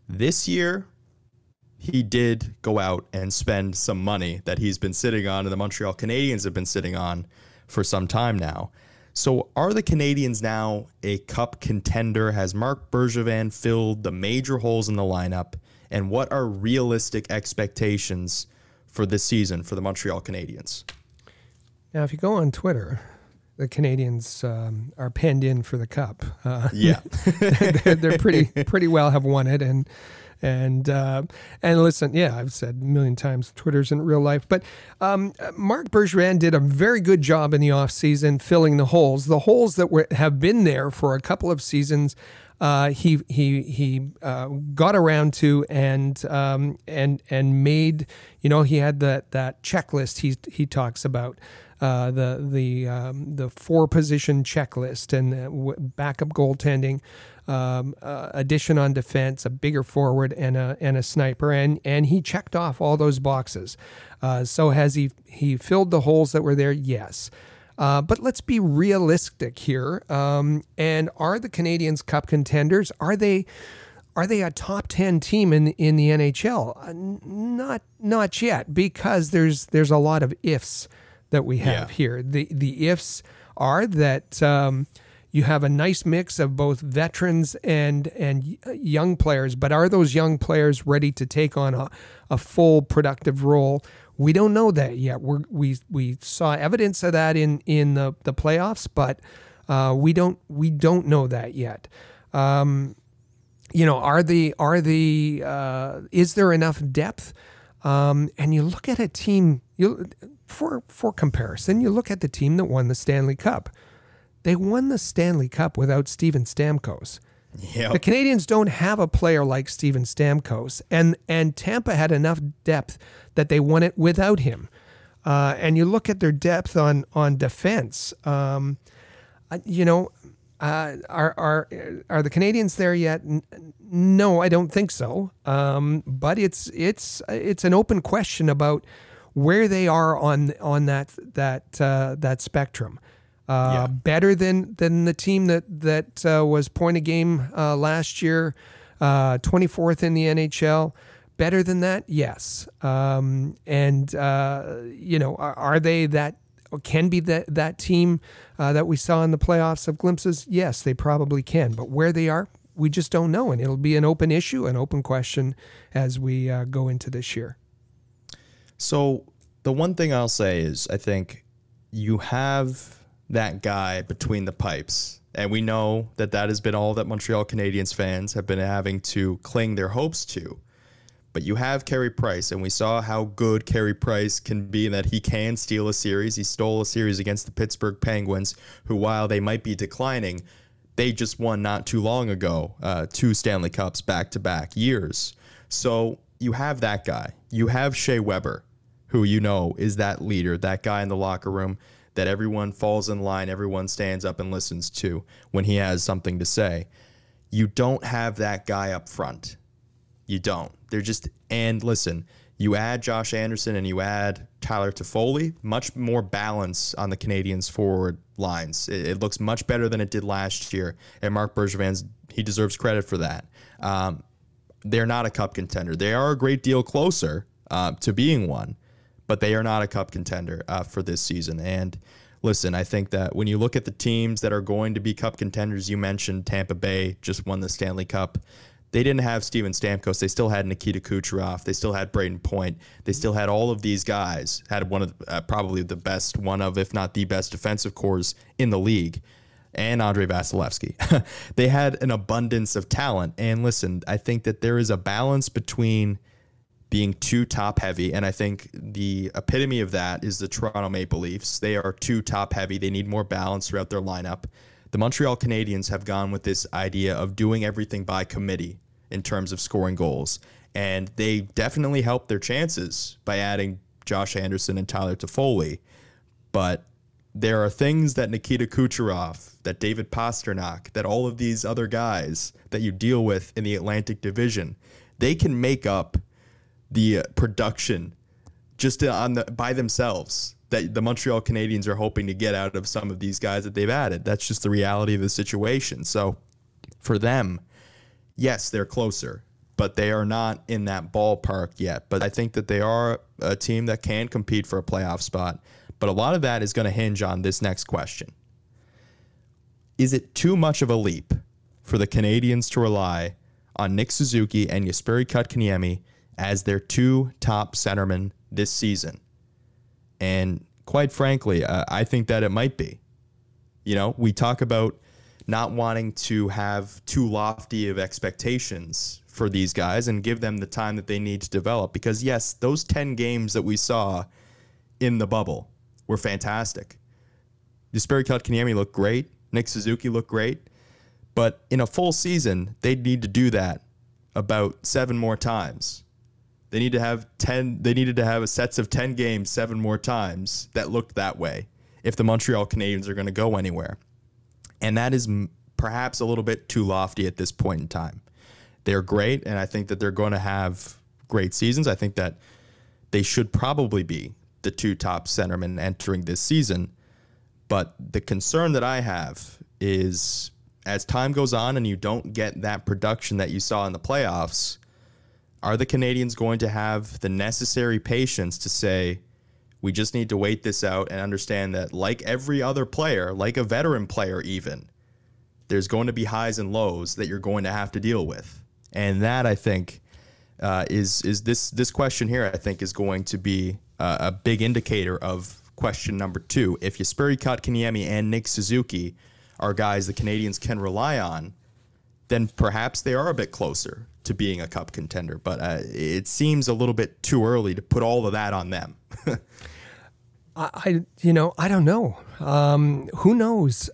This year, he did go out and spend some money that he's been sitting on and the Montreal Canadiens have been sitting on for some time now. So are the Canadiens now a cup contender? Has Marc Bergevin filled the major holes in the lineup? And what are realistic expectations for this season for the Montreal Canadiens? Now, if you go on Twitter, the Canadiens are penned in for the cup. Yeah. they're pretty well have won it. And listen, yeah, I've said a million times, Twitter's in real life, but Marc Bergevin did a very good job in the offseason filling the holes that have been there for a couple of seasons. He got around to and made, he had that checklist he talks about. The four position checklist and backup goaltending, addition on defense, a bigger forward and a sniper, and he checked off all those boxes. So has he filled the holes that were there? Yes. But let's be realistic here. And are the Canadiens cup contenders? Are they a top 10 team in the NHL? Not yet, because there's a lot of ifs that we have here. The ifs are that you have a nice mix of both veterans and young players, but are those young players ready to take on a full productive role? We don't know that yet. We saw evidence of that in the playoffs, but we don't know that yet. Is there enough depth? And you look at a team. For comparison, you look at the team that won the Stanley Cup. They won the Stanley Cup without Steven Stamkos. Yep. The Canadiens don't have a player like Steven Stamkos, and Tampa had enough depth that they won it without him. And you look at their depth on defense. Are the Canadiens there yet? No, I don't think so. But it's an open question about where they are on that spectrum. Better than the team that was point a game last year, 24th in the NHL. Better than that, yes. Are they that? Can be that team that we saw in the playoffs of glimpses? Yes, they probably can. But where they are, we just don't know, and it'll be an open issue, an open question as we go into this year. So the one thing I'll say is I think you have that guy between the pipes, and we know that has been all that Montreal Canadiens fans have been having to cling their hopes to. But you have Carey Price, and we saw how good Carey Price can be and that he can steal a series. He stole a series against the Pittsburgh Penguins, who, while they might be declining, they just won not too long ago, two Stanley Cups back-to-back years. So you have that guy. You have Shea Weber, who is that leader, that guy in the locker room that everyone falls in line, everyone stands up and listens to when he has something to say. You don't have that guy up front. You don't. They're just, and listen, you add Josh Anderson and you add Tyler Toffoli, much more balance on the Canadiens' forward lines. It looks much better than it did last year, and Marc Bergevin's, he deserves credit for that. They're not a cup contender. They are a great deal closer to being one, but they are not a cup contender for this season. And listen, I think that when you look at the teams that are going to be cup contenders, you mentioned Tampa Bay just won the Stanley Cup. They didn't have Steven Stamkos. They still had Nikita Kucherov. They still had Brayden Point. They still had all of these guys, had one of the, probably the best, one of, if not the best defensive cores in the league, and Andre Vasilevsky. They had an abundance of talent. And listen, I think that there is a balance between being too top heavy. And I think the epitome of that is the Toronto Maple Leafs. They are too top heavy. They need more balance throughout their lineup. The Montreal Canadiens have gone with this idea of doing everything by committee in terms of scoring goals. And they definitely helped their chances by adding Josh Anderson and Tyler Toffoli. But there are things that Nikita Kucherov, that David Pastrnak, that all of these other guys that you deal with in the Atlantic Division, they can make up the production just on the, by themselves, that the Montreal Canadiens are hoping to get out of some of these guys that they've added. That's just the reality of the situation. So for them, yes, they're closer, but they are not in that ballpark yet. But I think that they are a team that can compete for a playoff spot. But a lot of that is going to hinge on this next question. Is it too much of a leap for the Canadiens to rely on Nick Suzuki and Jesperi Kotkaniemi as their two top centermen this season? And quite frankly, I think that it might be. You know, we talk about not wanting to have too lofty of expectations for these guys and give them the time that they need to develop. Because, yes, those 10 games that we saw in the bubble were fantastic. Jesperi Kotkaniemi looked great. Nick Suzuki looked great. But in a full season, they need to do that about 7 more times. They need to have 10. They needed to have a sets of 10 games 7 more times that looked that way if the Montreal Canadiens are going to go anywhere. And that is perhaps a little bit too lofty at this point in time. They're great, and I think that they're going to have great seasons. I think that they should probably be the two top centermen entering this season. But the concern that I have is as time goes on and you don't get that production that you saw in the playoffs, are the Canadiens going to have the necessary patience to say, we just need to wait this out and understand that like every other player, like a veteran player even, there's going to be highs and lows that you're going to have to deal with? And that, I think, is this question here, I think, is going to be a big indicator of question number 2. If Jesperi Kotkaniemi and Nick Suzuki are guys the Canadiens can rely on, then perhaps they are a bit closer to being a cup contender. But it seems a little bit too early to put all of that on them. I don't know. Who knows?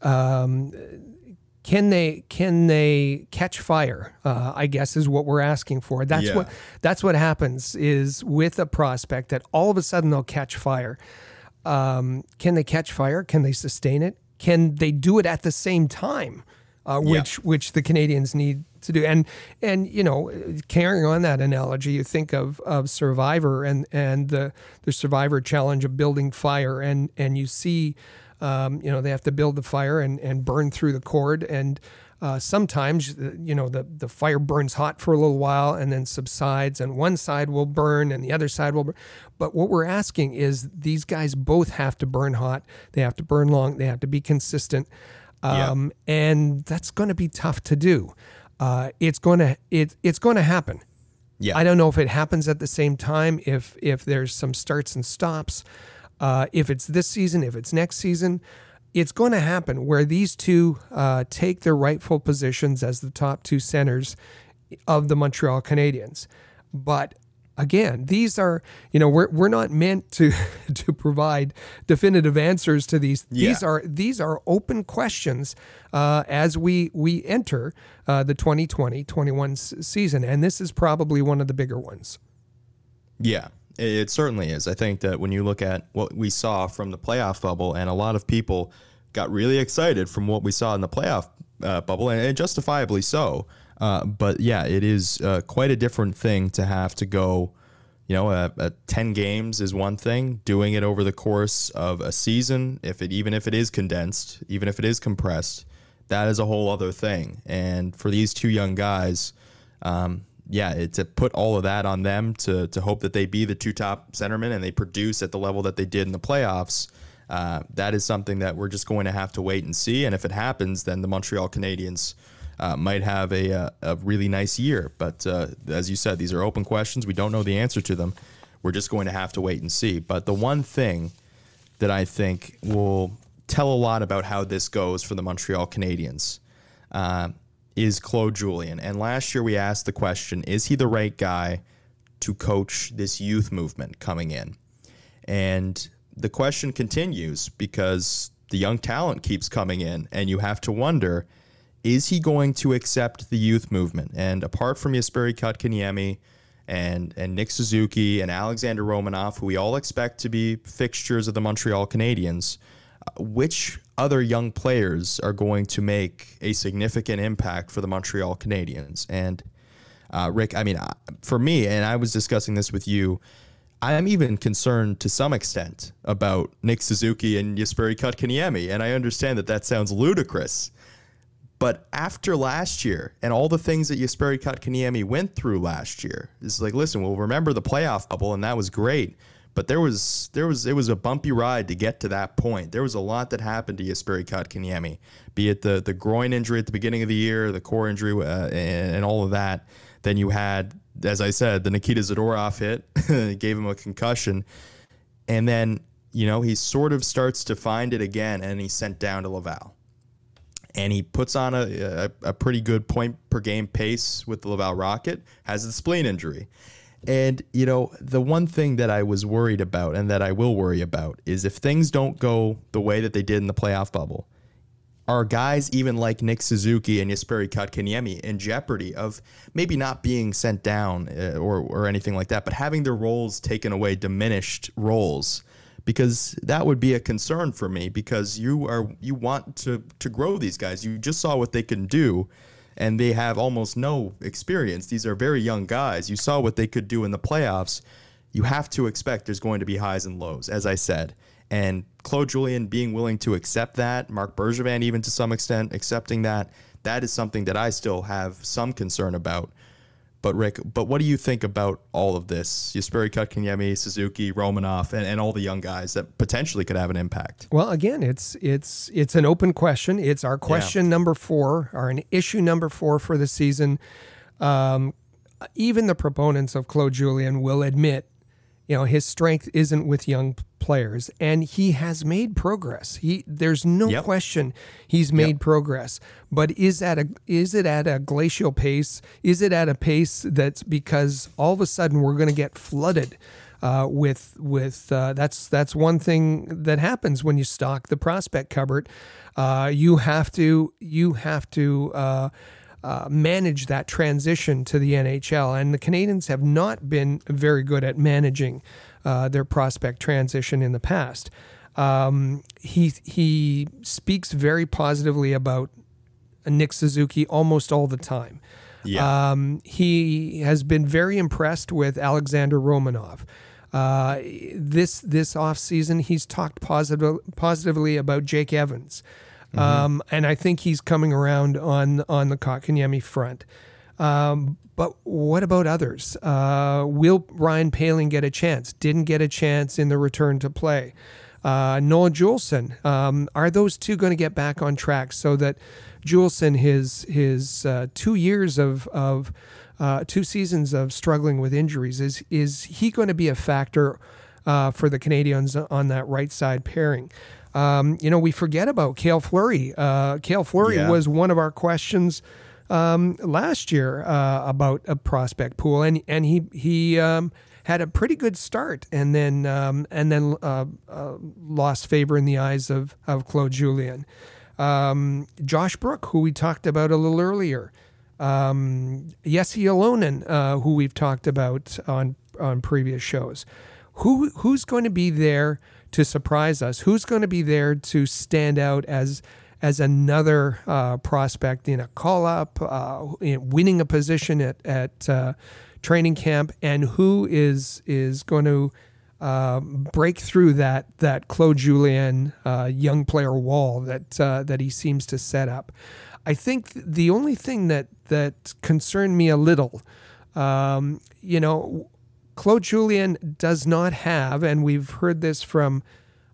Can they catch fire? I guess is what we're asking for. That's what happens is with a prospect that all of a sudden they'll catch fire. Can they catch fire? Can they sustain it? Can they do it at the same time? Which the Canadiens need to do. And you know, carrying on that analogy, you think of Survivor and the Survivor challenge of building fire, and you see, they have to build the fire and burn through the cord, and sometimes, you know, the fire burns hot for a little while and then subsides, and one side will burn and the other side will burn. But what we're asking is these guys both have to burn hot, they have to burn long, they have to be consistent. And that's going to be tough to do. It's going to happen. Yeah. I don't know if it happens at the same time, if there's some starts and stops, if it's this season, if it's next season, it's going to happen where these two, take their rightful positions as the top two centers of the Montreal Canadiens. But again, these are, you know, we're not meant to provide definitive answers to these. Yeah. These are open questions as we enter the 2020-21 season, and this is probably one of the bigger ones. Yeah, it certainly is. I think that when you look at what we saw from the playoff bubble, and a lot of people got really excited from what we saw in the playoff bubble, and justifiably so. But yeah, it is quite a different thing to have to go, you know, 10 games is one thing. Doing it over the course of a season, even if it is condensed, even if it is compressed, that is a whole other thing. And for these two young guys, to put all of that on them to hope that they be the two top centermen and they produce at the level that they did in the playoffs, That is something that we're just going to have to wait and see. And if it happens, then the Montreal Canadiens might have a really nice year. But as you said, these are open questions. We don't know the answer to them. We're just going to have to wait and see. But the one thing that I think will tell a lot about how this goes for the Montreal Canadiens is Claude Giroux. And last year we asked the question, is he the right guy to coach this youth movement coming in? And the question continues because the young talent keeps coming in, and you have to wonder, is he going to accept the youth movement? And apart from Jesperi Kotkaniemi and Nick Suzuki and Alexander Romanov, who we all expect to be fixtures of the Montreal Canadiens, which other young players are going to make a significant impact for the Montreal Canadiens? And Rick, I mean, for me, and I was discussing this with you, I'm even concerned to some extent about Nick Suzuki and Jesperi Kotkaniemi, and I understand that that sounds ludicrous. But after last year and all the things that Jesperi Kotkaniemi went through last year, it's like, listen, we'll remember the playoff bubble, and that was great. But it was a bumpy ride to get to that point. There was a lot that happened to Jesperi Kotkaniemi, be it the groin injury at the beginning of the year, the core injury, and all of that. Then you had, as I said, the Nikita Zadorov hit, gave him a concussion. And then, you know, he sort of starts to find it again, and he's sent down to Laval. And he puts on a pretty good point-per-game pace with the Laval Rocket, has the spleen injury. And, you know, the one thing that I was worried about and that I will worry about is if things don't go the way that they did in the playoff bubble, are guys even like Nick Suzuki and Jesperi Kotkaniemi in jeopardy of maybe not being sent down or anything like that, but having their roles taken away, diminished roles? Because that would be a concern for me, because you want to grow these guys. You just saw what they can do, and they have almost no experience. These are very young guys. You saw what they could do in the playoffs. You have to expect there's going to be highs and lows, as I said. And Claude Giroux being willing to accept that, Marc Bergevin even to some extent accepting that, that is something that I still have some concern about. But Rick, what do you think about all of this? Jesperi Kotkaniemi, Suzuki, Romanov, and all the young guys that potentially could have an impact. Well, again, it's an open question. It's our question number four, or an issue number four for the season. Even the proponents of Claude Giroux will admit, you know, his strength isn't with young players, and he has made progress. There's no question he's made progress, but is it at a glacial pace? Is it at a pace that's because all of a sudden we're going to get flooded with that's one thing that happens when you stock the prospect cupboard. You have to manage that transition to the NHL. And the Canadiens have not been very good at managing their prospect transition in the past. He speaks very positively about Nick Suzuki almost all the time. Yeah. He has been very impressed with Alexander Romanov. This offseason, he's talked positively about Jake Evans. And I think he's coming around on the Kotkaniemi front. But what about others? Will Ryan Poehling get a chance? Didn't get a chance in the return to play. Noel Juleson, are those two going to get back on track so that Juleson, his 2 years of 2 seasons of struggling with injuries, is he going to be a factor for the Canadiens on that right side pairing? You know, we forget about Cale Fleury. Cale Fleury was one of our questions last year about a prospect pool, and he had a pretty good start, and then lost favor in the eyes of Claude Giroux. Josh Brook, who we talked about a little earlier, Jesse Olonen, who we've talked about on previous shows. Who's going to be there to surprise us? Who's going to be there to stand out as another prospect in a call-up, winning a position at training camp? And who is going to break through that Claude Giroux young player wall that he seems to set up? I think the only thing that concerned me a little, Claude Giroux does not have, and we've heard this from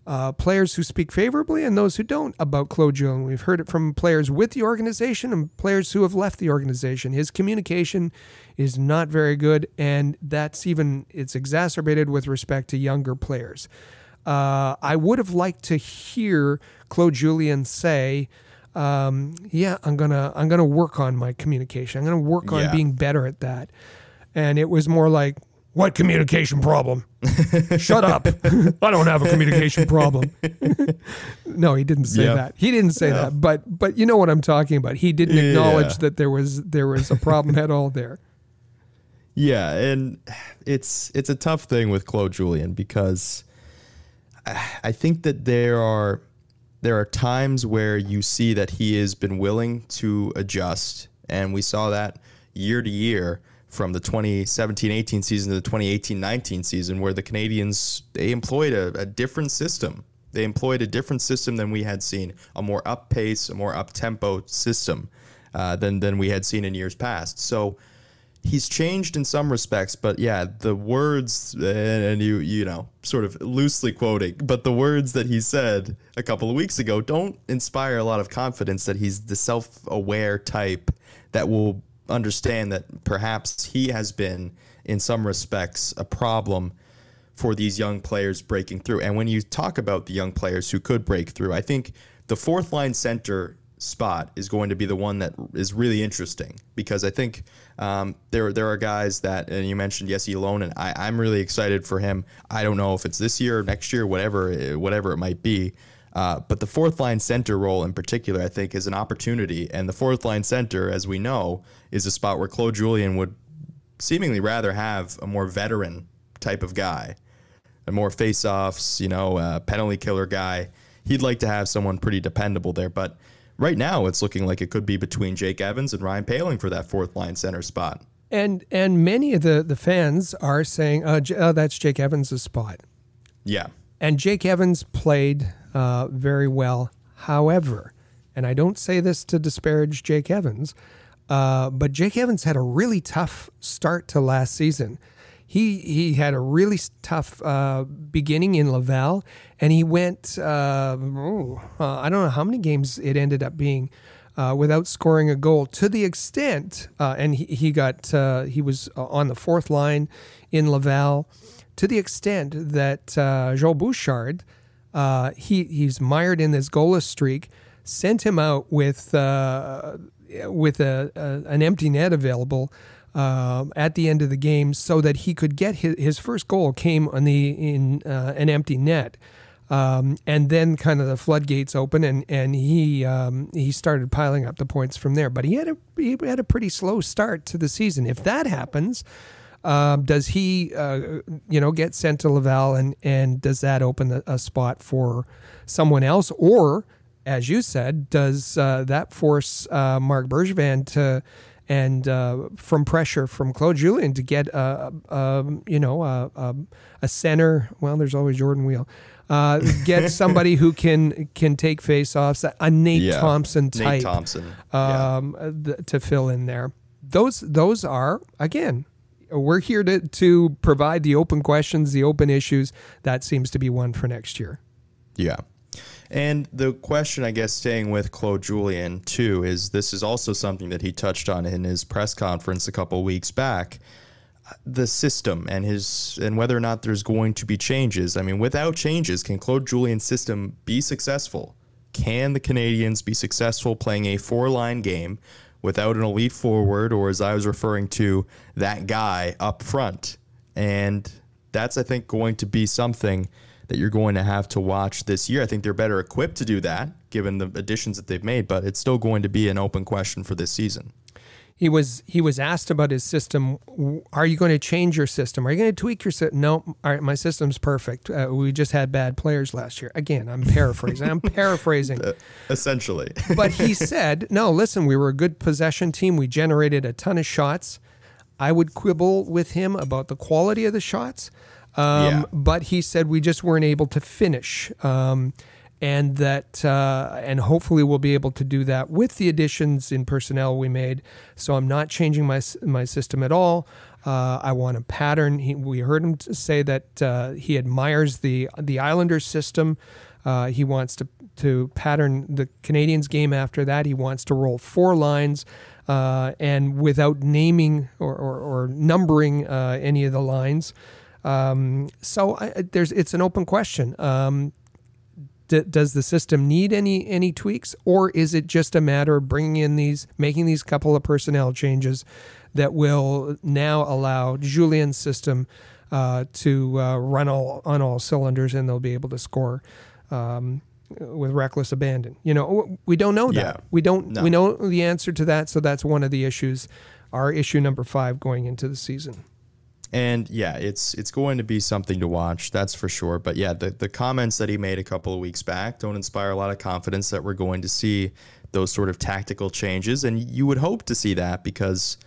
players who speak favorably and those who don't about Claude Giroux. And we've heard it from players with the organization and players who have left the organization. His communication is not very good, and that's even, it's exacerbated with respect to younger players. I would have liked to hear Claude Julien say, yeah, I'm gonna work on my communication. I'm gonna work on being better at that. And it was more like, what communication problem? Shut up. I don't have a communication problem. No, he didn't say that. He didn't say that, but you know what I'm talking about. He didn't acknowledge that there was a problem at all there. Yeah, and it's a tough thing with Claude Julien because I think that there are times where you see that he has been willing to adjust, and we saw that year to year from the 2017-18 season to the 2018-19 season, where the Canadiens, they employed a different system. They employed a different system than we had seen, a more up-pace, a more up-tempo system than we had seen in years past. So he's changed in some respects, but yeah, the words, and you know, sort of loosely quoting, but the words that he said a couple of weeks ago don't inspire a lot of confidence that he's the self-aware type that will understand that perhaps he has been, in some respects, a problem for these young players breaking through. And when you talk about the young players who could break through, I think the fourth line center spot is going to be the one that is really interesting, because I think there are guys that, and you mentioned Jesse Alone, and I'm really excited for him. I don't know if it's this year or next year, whatever it might be, but the fourth line center role in particular, I think, is an opportunity. And the fourth line center, as we know, is a spot where Claude Julien would seemingly rather have a more veteran type of guy, a more face-offs, you know, penalty killer guy. He'd like to have someone pretty dependable there, but right now, it's looking like it could be between Jake Evans and Ryan Poehling for that fourth-line center spot. And many of the fans are saying, that's Jake Evans' spot. Yeah. And Jake Evans played very well. However, and I don't say this to disparage Jake Evans, but Jake Evans had a really tough start to last season. He had a really tough beginning in Laval, and he went, I don't know how many games it ended up being without scoring a goal, to the extent, and he was on the fourth line in Laval, to the extent that Joel Bouchard, he's mired in this goalless streak, sent him out with an empty net available at the end of the game, so that he could get his first goal came in an empty net, and then kind of the floodgates open, and he started piling up the points from there. But he had a pretty slow start to the season. If that happens, does he get sent to Laval, and does that open a spot for someone else, or as you said, does that force Marc Bergevin to? And from pressure from Claude Julien to get a center. Well, there's always Jordan Wheel. Get somebody who can take faceoffs. A Nate Thompson type. Nate Thompson to fill in there. Those are, again, we're here to provide the open questions, the open issues. That seems to be one for next year. Yeah. And the question, I guess, staying with Claude Julien, too, is this is also something that he touched on in his press conference a couple of weeks back, the system and whether or not there's going to be changes. I mean, without changes, can Claude Julien's system be successful? Can the Canadiens be successful playing a four-line game without an elite forward, or as I was referring to, that guy up front? And that's, I think, going to be something that you're going to have to watch this year. I think they're better equipped to do that, given the additions that they've made, but it's still going to be an open question for this season. He was asked about his system. Are you going to change your system? Are you going to tweak your system? No, all right, my system's perfect. We just had bad players last year. Again, I'm paraphrasing. Essentially. But he said, no, listen, we were a good possession team. We generated a ton of shots. I would quibble with him about the quality of the shots. But he said we just weren't able to finish, and that and hopefully we'll be able to do that with the additions in personnel we made. So I'm not changing my system at all. I want a pattern. We heard him say that he admires the Islanders system. He wants to pattern the Canadiens game after that. He wants to roll four lines, and without naming or numbering any of the lines. It's an open question. Does the system need any tweaks, or is it just a matter of making these couple of personnel changes that will now allow Julien's system to run on all cylinders, and they'll be able to score with reckless abandon? You know, we don't know that. Yeah. We know the answer to that, so that's one of the issues. Our issue number 5 going into the season. And yeah, it's going to be something to watch, that's for sure. But yeah, the comments that he made a couple of weeks back don't inspire a lot of confidence that we're going to see those sort of tactical changes. And you would hope to see that, because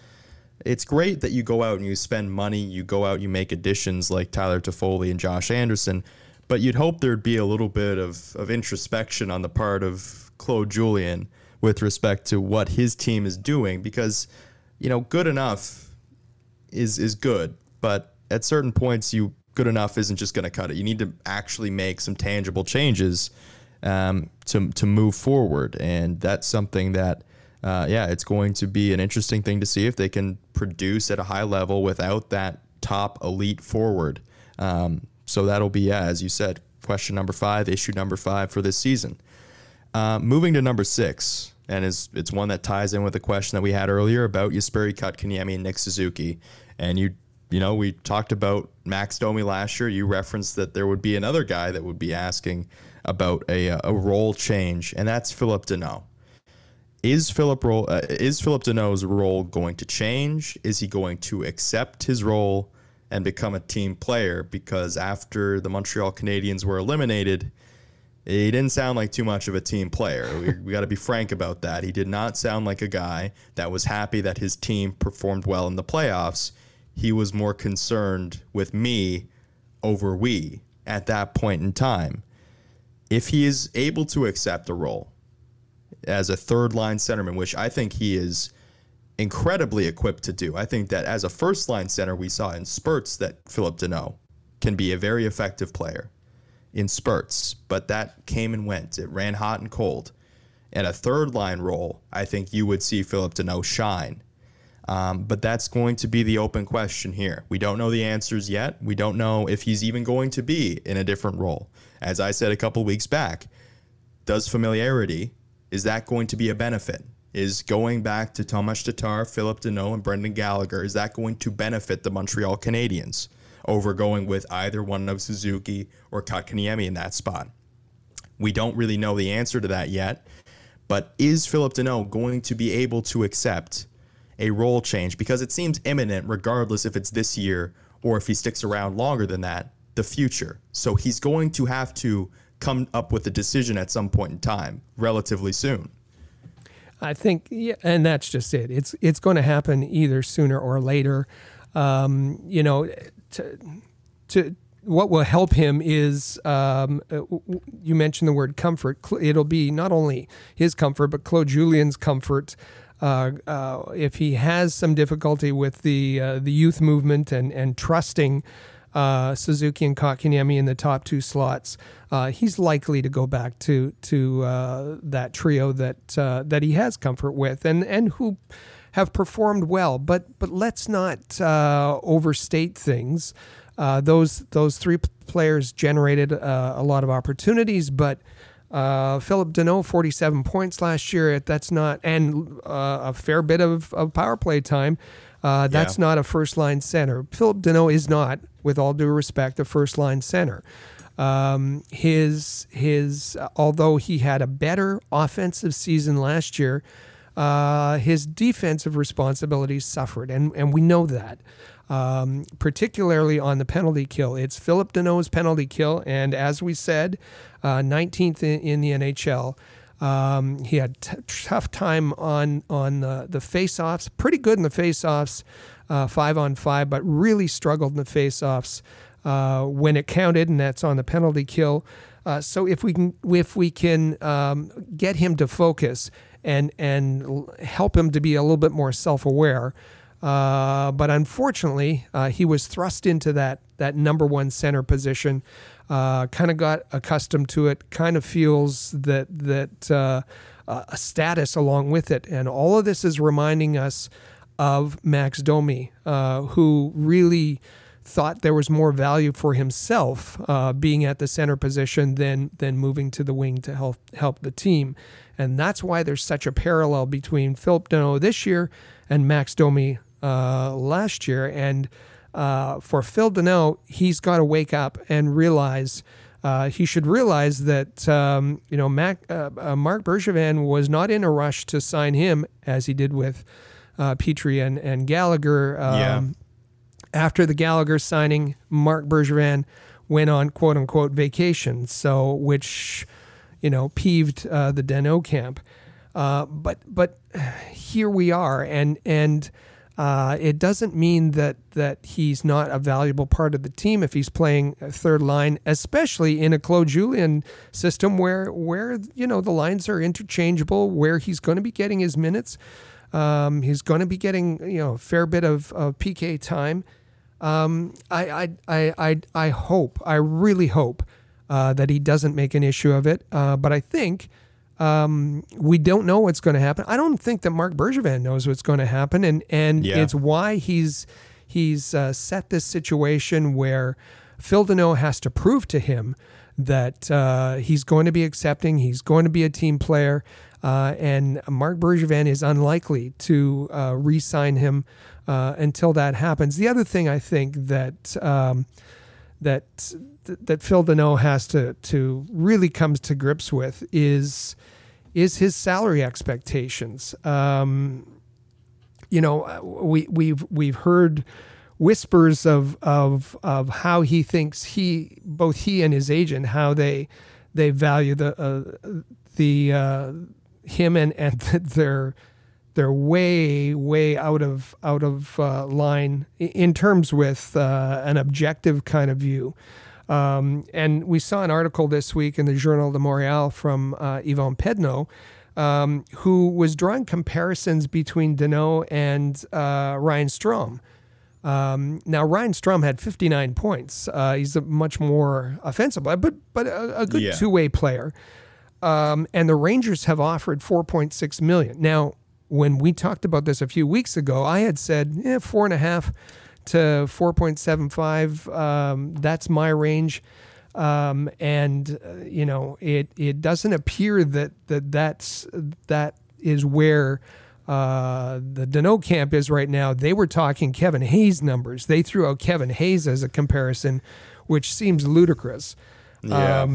it's great that you go out and you spend money, you go out, you make additions like Tyler Toffoli and Josh Anderson, but you'd hope there'd be a little bit of introspection on the part of Claude Julien with respect to what his team is doing, because, you know, good enough is good. But at certain points, good enough isn't just going to cut it. You need to actually make some tangible changes to move forward. And that's something that, it's going to be an interesting thing to see if they can produce at a high level without that top elite forward. So that'll be, as you said, question number 5, issue number 5 for this season. Moving to number 6, and it's one that ties in with the question that we had earlier about Jesperi Kotkaniemi and Nick Suzuki. And you know, we talked about Max Domi last year. You referenced that there would be another guy that would be asking about a role change, and that's Philip Danault. Is Philip Danault's role going to change? Is he going to accept his role and become a team player? Because after the Montreal Canadiens were eliminated, he didn't sound like too much of a team player. We got to be frank about that. He did not sound like a guy that was happy that his team performed well in the playoffs. He was more concerned with me over we at that point in time. If he is able to accept the role as a third-line centerman, which I think he is incredibly equipped to do, I think that as a first-line center, we saw in spurts that Philip Danault can be a very effective player in spurts, but that came and went. It ran hot and cold. At a third-line role, I think you would see Philip Danault shine. But that's going to be the open question here. We don't know the answers yet. We don't know if he's even going to be in a different role. As I said a couple weeks back, does familiarity, is that going to be a benefit? Is going back to Tomas Tatar, Philip Danault, and Brendan Gallagher, is that going to benefit the Montreal Canadiens over going with either one of Suzuki or Kotkaniemi in that spot? We don't really know the answer to that yet. But is Philip Danault going to be able to accept a role change? Because it seems imminent, regardless if it's this year or if he sticks around longer than that, the future. So he's going to have to come up with a decision at some point in time, relatively soon. I think, yeah, and that's just it. It's going to happen either sooner or later. You know, to what will help him is, you mentioned the word comfort. It'll be not only his comfort, but Claude Julien's comfort. If he has some difficulty with the youth movement and trusting Suzuki and Kotkaniemi in the top 2 slots, he's likely to go back to that trio that he has comfort with and who have performed well. But let's not overstate things. Those 3 players generated a lot of opportunities, but. Philip Danault, 47 points last year. That's not, and a fair bit of power play time. That's not a first line center. Philip Danault is not, with all due respect, a first line center. Although he had a better offensive season last year, his defensive responsibilities suffered, and we know that. Particularly on the penalty kill. It's Philip Danault's penalty kill, and as we said, 19th in the NHL. He had tough time on the face-offs, pretty good in the face-offs, 5-on-5, but really struggled in the face-offs when it counted, and that's on the penalty kill. So if we can get him to focus and help him to be a little bit more self-aware, But unfortunately, he was thrust into that number one center position. Kind of got accustomed to it. Kind of feels that a status along with it. And all of this is reminding us of Max Domi, who really thought there was more value for himself being at the center position than moving to the wing to help the team. And that's why there's such a parallel between Philip Danault this year and Max Domi last year. And for Phil Danault, he's got to wake up and realize he should realize that Marc Bergevin was not in a rush to sign him as he did with Petrie and Gallagher. After the Gallagher signing, Marc Bergevin went on quote-unquote vacation, which peeved the Danault camp. But here we are, and it doesn't mean that he's not a valuable part of the team if he's playing third line, especially in a Claude Giroux system where the lines are interchangeable, where he's going to be getting his minutes. He's going to be getting a fair bit of PK time. I really hope that he doesn't make an issue of it. But I think we don't know what's going to happen. I don't think that Marc Bergevin knows what's going to happen, and it's why he's set this situation where Phil Danault has to prove to him that he's going to be accepting, he's going to be a team player, and Marc Bergevin is unlikely to re-sign him until that happens. The other thing I think that Phil Danault has to really comes to grips with is his salary expectations. We've heard whispers of how he thinks both he and his agent, how they value the him and they're way out of line in terms with an objective kind of view. And we saw an article this week in the Journal de Montréal from Yvon Pedneau, who was drawing comparisons between Danault and Ryan Strome. Now, Ryan Strome had 59 points. He's a much more offensive, but a good two-way player. And the Rangers have offered $4.6 million. Now, when we talked about this a few weeks ago, I had said 4.5 to 4.75. That's my range, it doesn't appear that is where the Danault camp is right now. They were talking Kevin Hayes numbers. They threw out Kevin Hayes as a comparison, which seems ludicrous. Yeah.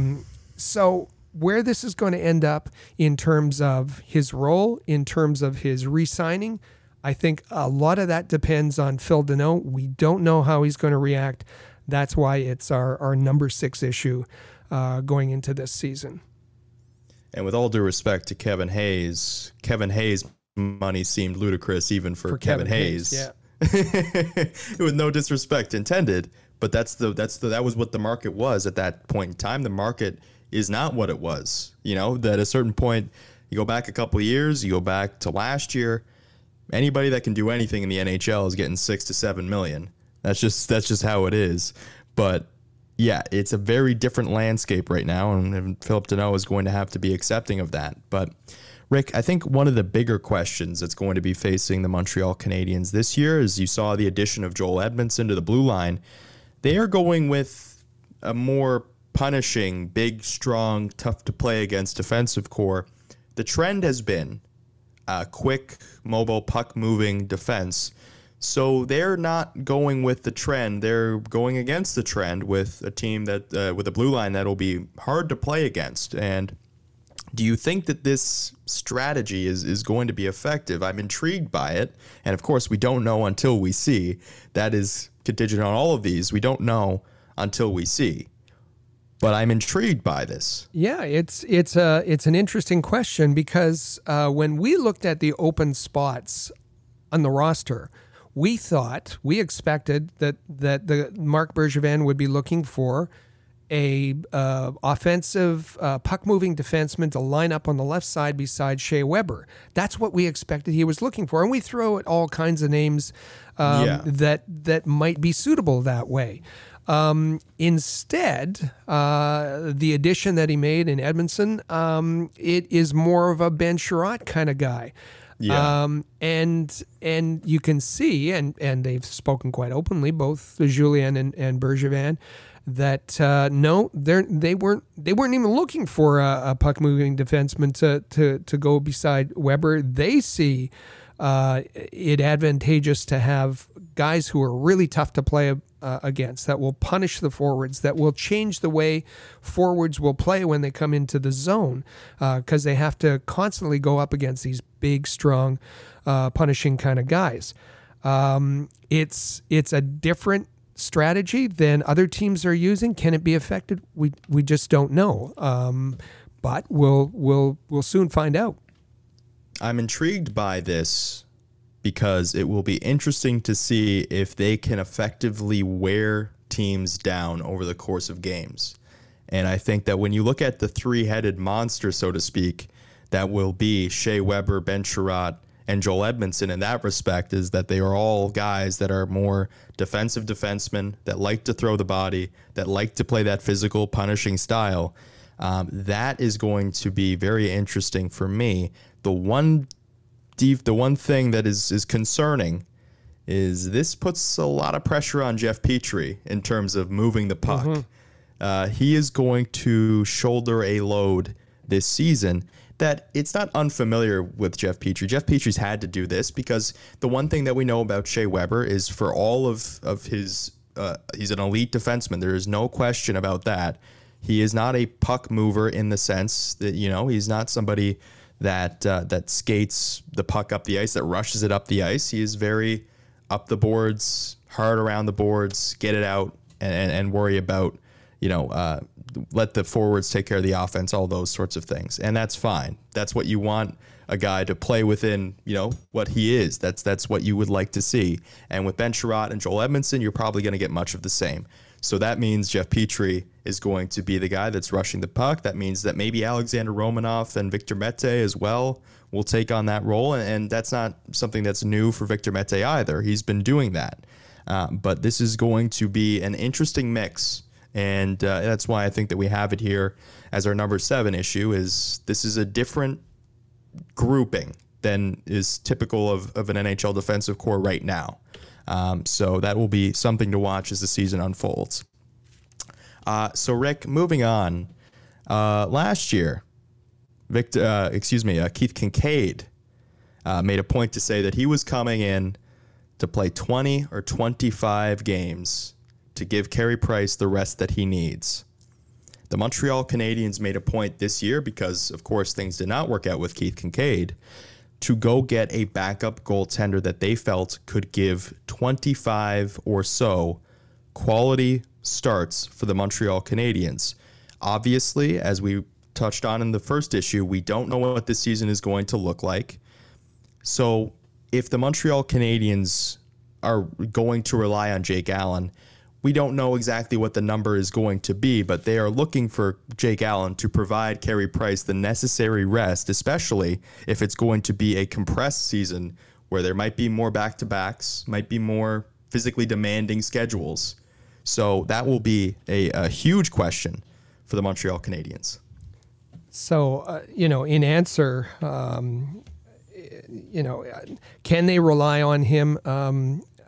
So where this is going to end up in terms of his role, in terms of his re-signing, I think a lot of that depends on Phil Danault. We don't know how he's going to react. That's why it's our number 6 issue going into this season. And with all due respect to Kevin Hayes money seemed ludicrous even for Kevin Hayes. Yeah. With no disrespect intended, but that was what the market was at that point in time. The market is not what it was. At a certain point, you go back a couple of years, you go back to last year, anybody that can do anything in the NHL is getting $6 to $7 million. That's just how it is. But yeah, it's a very different landscape right now, and Philip Danault is going to have to be accepting of that. But Rick, I think one of the bigger questions that's going to be facing the Montreal Canadiens this year is you saw the addition of Joel Edmundson to the blue line. They are going with a more punishing, big, strong, tough to play against defensive core. The trend has been a quick, mobile, puck-moving defense. So they're not going with the trend. They're going against the trend with a team that with a blue line that will be hard to play against. And do you think that this strategy is going to be effective? I'm intrigued by it. And, of course, we don't know until we see. That is contingent on all of these. We don't know until we see. But I'm intrigued by this. Yeah, it's an interesting question because when we looked at the open spots on the roster, we expected that Marc Bergevin would be looking for a offensive puck-moving defenseman to line up on the left side beside Shea Weber. That's what we expected he was looking for. And we throw at all kinds of names that might be suitable that way. Instead, the addition that he made in Edmundson, it is more of a Ben Chiarot kind of guy. Yeah. And you can see, and they've spoken quite openly, both Julien and Bergevin, that no, they weren't even looking for a puck moving defenseman to go beside Weber. They see it advantageous to have guys who are really tough to play against, that will punish the forwards, that will change the way forwards will play when they come into the zone, because they have to constantly go up against these big, strong, punishing kind of guys. It's a different strategy than other teams are using. Can it be effective? We just don't know, but we'll soon find out. I'm intrigued by this because it will be interesting to see if they can effectively wear teams down over the course of games. And I think that when you look at the three-headed monster, so to speak, that will be Shea Weber, Ben Chiarot, and Joel Edmundson in that respect, is that they are all guys that are more defensive defensemen, that like to throw the body, that like to play that physical punishing style. That is going to be very interesting for me. The one thing that is concerning is this puts a lot of pressure on Jeff Petrie in terms of moving the puck. Mm-hmm. He is going to shoulder a load this season that it's not unfamiliar with Jeff Petrie. Jeff Petrie's had to do this because the one thing that we know about Shea Weber is for all of his, he's an elite defenseman. There is no question about that. He is not a puck mover in the sense that, he's not somebody that skates the puck up the ice, that rushes it up the ice. He is very up the boards, hard around the boards, get it out and worry about, let the forwards take care of the offense, all those sorts of things. And that's fine. That's what you want a guy to play within, what he is. That's what you would like to see. And with Ben Chiarot and Joel Edmundson, you're probably going to get much of the same. So that means Jeff Petrie is going to be the guy that's rushing the puck. That means that maybe Alexander Romanov and Victor Mete as well will take on that role. And that's not something that's new for Victor Mete either. He's been doing that. But this is going to be an interesting mix. And that's why I think that we have it here as our number 7 issue, is this is a different grouping than is typical of an NHL defensive core right now. So that will be something to watch as the season unfolds. So Rick, moving on, last year, Keith Kincaid made a point to say that he was coming in to play 20 or 25 games to give Carey Price the rest that he needs. The Montreal Canadiens made a point this year, because of course things did not work out with Keith Kincaid, to go get a backup goaltender that they felt could give 25 or so quality starts for the Montreal Canadiens. Obviously, as we touched on in the first issue, we don't know what this season is going to look like. So if the Montreal Canadiens are going to rely on Jake Allen, we don't know exactly what the number is going to be, but they are looking for Jake Allen to provide Carey Price the necessary rest, especially if it's going to be a compressed season where there might be more back-to-backs, might be more physically demanding schedules. So that will be a huge question for the Montreal Canadiens. So, in answer, can they rely on him?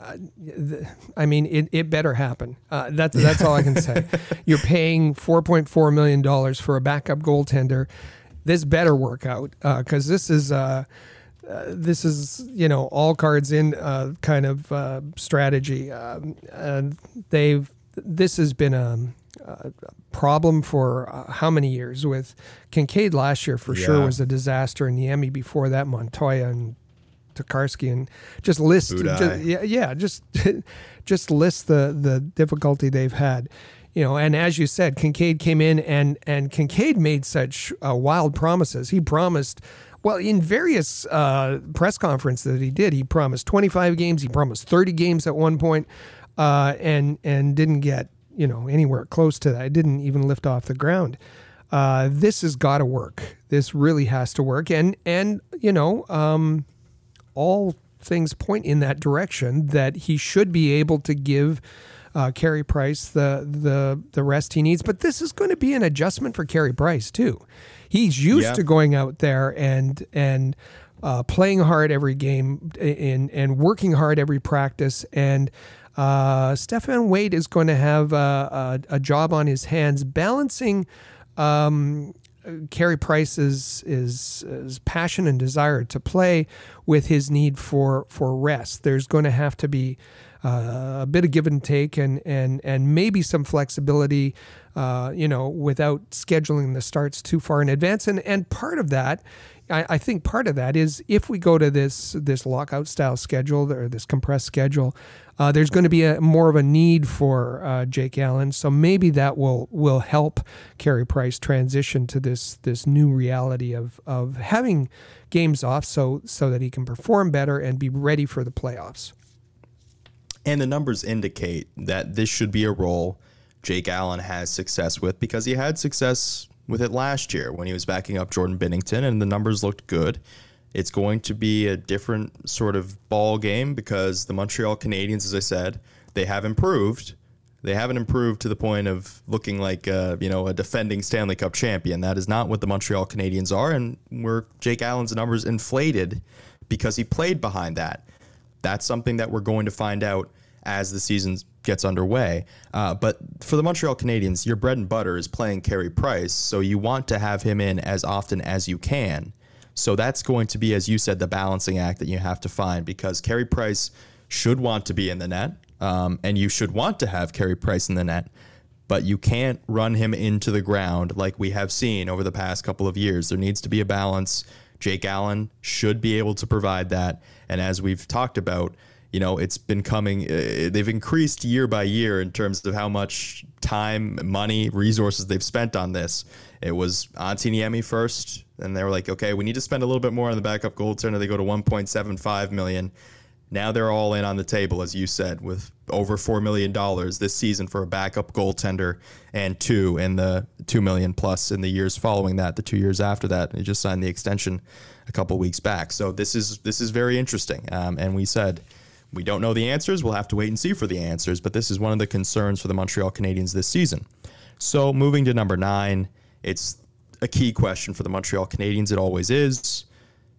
It better happen. That's all I can say. You're paying $4.4 million for a backup goaltender. This better work out, because this is all cards in kind of strategy. This has been a problem for how many years? With Kincaid last year sure was a disaster, and Niemi before that, Montoya and Tokarski, and just list the difficulty they've had, and as you said, Kincaid came in and Kincaid made such wild promises. He promised, well, in various press conferences that he did, he promised 25 games, he promised 30 games at one point, and didn't get you know, anywhere close to that. It didn't even lift off the ground. This has got to work. This really has to work. And you know, all things point in that direction that he should be able to give Carey Price the rest he needs. But this is going to be an adjustment for Carey Price too. He's used to going out there and playing hard every game and working hard every practice. And Stefan Wade is going to have a job on his hands balancing Carey Price's his passion and desire to play with his need for rest. There's going to have to be a bit of give and take and maybe some flexibility, you know, without scheduling the starts too far in advance. And part of that, I think part of that is if we go to this lockout style schedule or this compressed schedule, there's going to be more of a need for Jake Allen. So maybe that will help Carey Price transition to this new reality of having games off so that he can perform better and be ready for the playoffs. And the numbers indicate that this should be a role Jake Allen has success with, because he had success with it last year when he was backing up Jordan Binnington, and the numbers looked good. It's going to be a different sort of ball game because the Montreal Canadiens, as I said, they have improved. They haven't improved to the point of looking like a defending Stanley Cup champion. That is not what the Montreal Canadiens are, and where Jake Allen's numbers inflated because he played behind that. That's something that we're going to find out as the season gets underway. But for the Montreal Canadiens, your bread and butter is playing Carey Price, so you want to have him in as often as you can. So that's going to be, as you said, the balancing act that you have to find, because Carey Price should want to be in the net, and you should want to have Carey Price in the net, but you can't run him into the ground like we have seen over the past couple of years. There needs to be a balance. Jake Allen should be able to provide that. And as we've talked about, you know, it's been coming. They've increased year by year in terms of how much time, money, resources they've spent on this. It was Antiniemi first, and they were like, okay, we need to spend a little bit more on the backup goaltender. They go to $1.75 million. Now they're all in on the table, as you said, with over $4 million this season for a backup goaltender and the $2 million plus in the years following that, the 2 years after that. They just signed the extension a couple weeks back. So this is very interesting. And we said, we don't know the answers. We'll have to wait and see for the answers. But this is one of the concerns for the Montreal Canadiens this season. So moving to number 9, it's a key question for the Montreal Canadiens. It always is.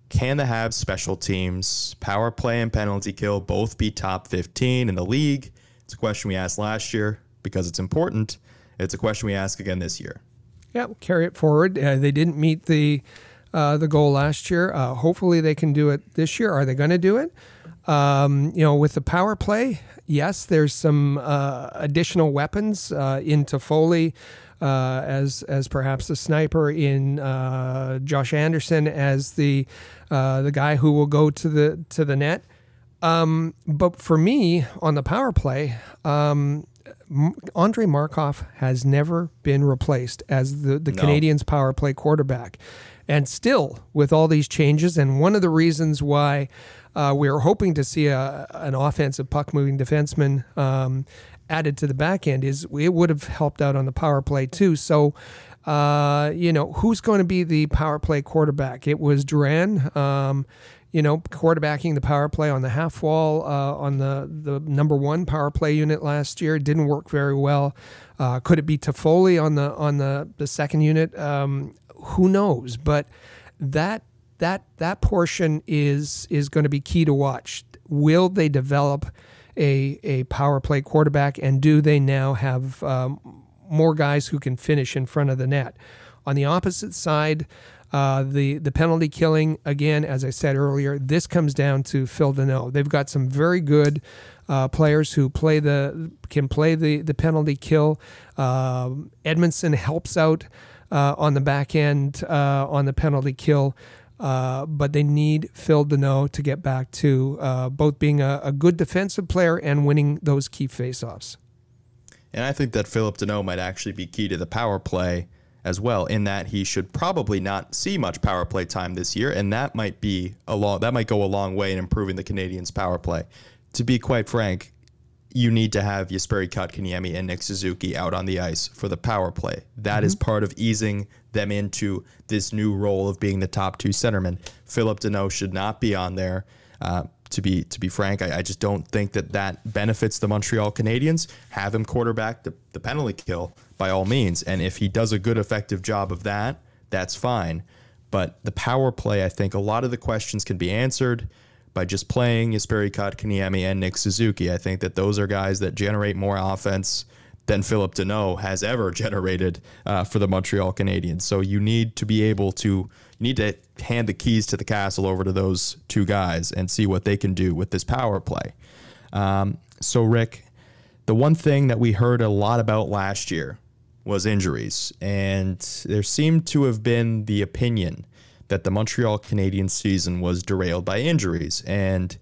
Can the Habs special teams, power play and penalty kill, both be top 15 in the league? It's a question we asked last year because it's important. It's a question we ask again this year. Yeah, we'll carry it forward. They didn't meet the goal last year. Hopefully they can do it this year. Are they going to do it? You know, with the power play, yes, there's some additional weapons in Toffoli. As perhaps the sniper, in Josh Anderson as the guy who will go to the net, but for me on the power play, Andre Markov has never been replaced as the Canadiens' power play quarterback, and still with all these changes, and one of the reasons why we are hoping to see an offensive puck moving defenseman added to the back end is it would have helped out on the power play too. So, you know, who's going to be the power play quarterback? It was Duran, you know, quarterbacking the power play on the half wall on the number one power play unit last year. It didn't work very well. Could it be Toffoli on the second unit? Who knows? But that portion is going to be key to watch. Will they develop a power play quarterback, and do they now have more guys who can finish in front of the net? On the opposite side, the penalty killing, again, as I said earlier, this comes down to Phil Danault. They've got some very good players who can play the penalty kill. Edmundson helps out on the back end on the penalty kill. But they need Phil Danault to get back to both being a good defensive player and winning those key faceoffs. And I think that Philip Danault might actually be key to the power play as well, in that he should probably not see much power play time this year, and that might be that might go a long way in improving the Canadiens' power play. To be quite frank, you need to have Jesperi Kotkaniemi and Nick Suzuki out on the ice for the power play. That is part of easing them into this new role of being the top two centermen. Philip Danault should not be on there. To be frank, I just don't think that benefits the Montreal Canadiens. Have him quarterback the penalty kill by all means. And if he does a good, effective job of that, that's fine. But the power play, I think a lot of the questions can be answered by just playing Jesperi Kotkaniemi and Nick Suzuki. I think that those are guys that generate more offense than Philip Danault has ever generated for the Montreal Canadiens. So you need to be able to, you need to hand the keys to the castle over to those two guys and see what they can do with this power play. So Rick, the one thing that we heard a lot about last year was injuries. And there seemed to have been the opinion that the Montreal Canadiens season was derailed by injuries. And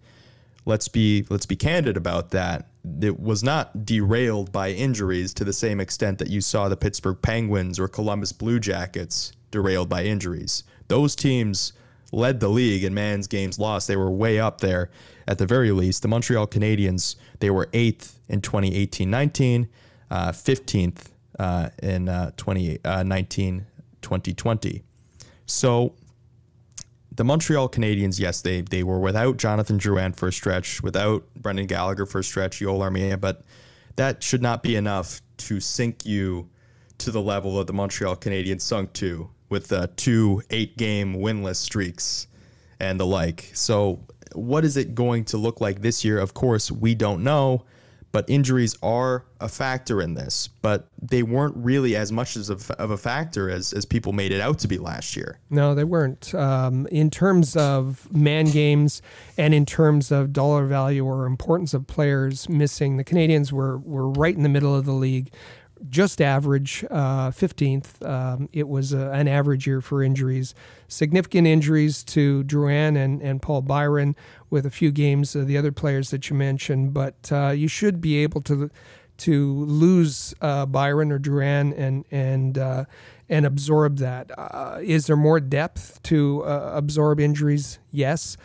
let's be candid about that. It was not derailed by injuries to the same extent that you saw the Pittsburgh Penguins or Columbus Blue Jackets derailed by injuries. Those teams led the league in man's games lost. They were way up there at the very least. The Montreal Canadiens, they were 8th in 2018-19, 15th in 2019-2020. So the Montreal Canadiens, yes, they were without Jonathan Drouin for a stretch, without Brendan Gallagher for a stretch, Joel Armia, but that should not be enough to sink you to the level that the Montreal Canadiens sunk to with two 8-game winless streaks and the like. So what is it going to look like this year? Of course, we don't know, but injuries are a factor in this, but they weren't really as much of a factor as people made it out to be last year. No, they weren't. In terms of man games and in terms of dollar value or importance of players missing, the Canadiens were right in the middle of the league, just average, 15th. It was an average year for injuries. Significant injuries to Drouin and Paul Byron with a few games of the other players that you mentioned, but you should be able to lose Byron or Drouin and absorb that. Is there more depth to absorb injuries? Yes.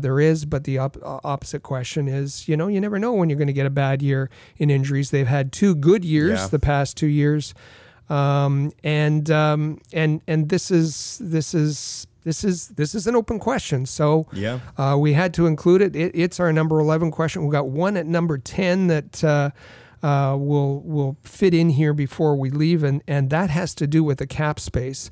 There is, but the opposite question is, you never know when you're going to get a bad year in injuries. They've had two good years the past 2 years, and this is an open question. So we had to include it. It's our number 11 question. We got one at number 10 that will fit in here before we leave, and that has to do with the cap space.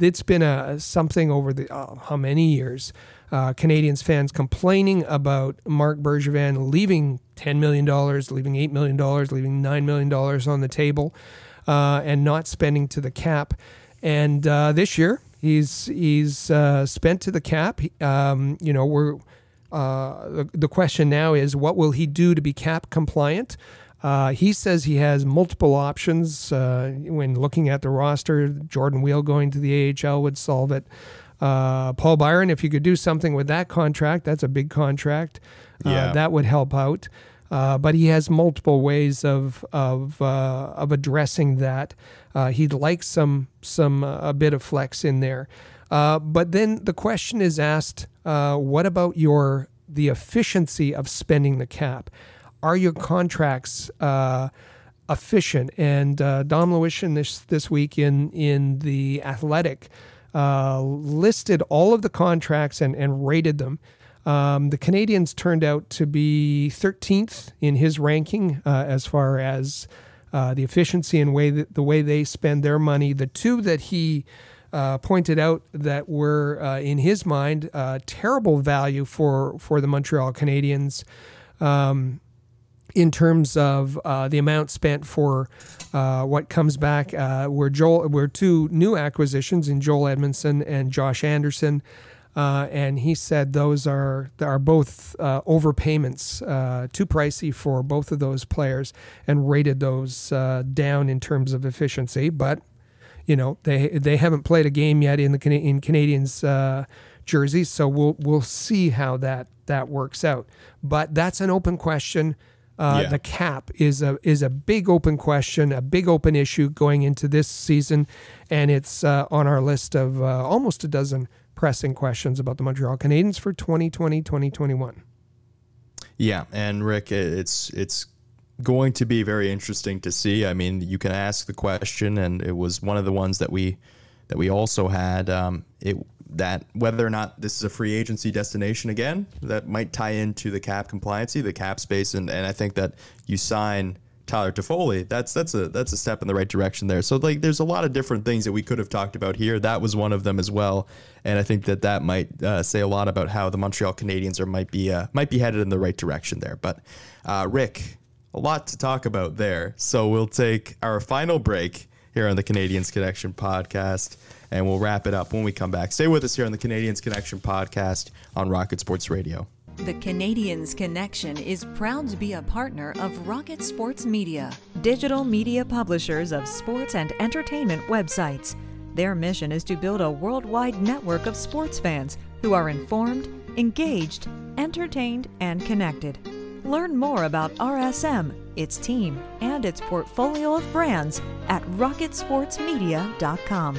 It's been something over the how many years? Canadiens fans complaining about Marc Bergevin leaving $10 million, leaving $8 million, leaving $9 million on the table, and not spending to the cap. And this year, he's spent to the cap. The question now is, what will he do to be cap compliant? He says he has multiple options when looking at the roster. Jordan Wheel going to the AHL would solve it. Paul Byron, if you could do something with that contract, that's a big contract. That would help out. But he has multiple ways of addressing that. He'd like a bit of flex in there. But then the question is asked: what about the efficiency of spending the cap? Are your contracts efficient? And Dom Lewishon this week in The Athletic listed all of the contracts and rated them. The Canadiens turned out to be 13th in his ranking as far as the efficiency and the way they spend their money. The two that he pointed out that were, in his mind, terrible value for the Montreal Canadiens in terms of the amount spent for what comes back, were two new acquisitions in Joel Edmundson and Josh Anderson, and he said those are both overpayments, too pricey for both of those players, and rated those down in terms of efficiency. But they haven't played a game yet in the Canadiens jerseys, so we'll see how that works out. But that's an open question. The cap is a big open question, a big open issue going into this season, and it's on our list of almost a dozen pressing questions about the Montreal Canadiens for 2020-2021. Yeah, and Rick, it's going to be very interesting to see. I mean, you can ask the question, and it was one of the ones that we also had. That whether or not this is a free agency destination again, that might tie into the cap compliancy, the cap space, and I think that you sign Tyler Toffoli, that's a step in the right direction there. So like, there's a lot of different things that we could have talked about here. That was one of them as well, and I think that might say a lot about how the Montreal Canadiens might be headed in the right direction there. But Rick, a lot to talk about there. So we'll take our final break here on the Canadiens Connection podcast, and we'll wrap it up when we come back. Stay with us here on the Canadiens Connection podcast on Rocket Sports Radio. The Canadiens Connection is proud to be a partner of Rocket Sports Media, digital media publishers of sports and entertainment websites. Their mission is to build a worldwide network of sports fans who are informed, engaged, entertained, and connected. Learn more about RSM, its team, and its portfolio of brands at rocketsportsmedia.com.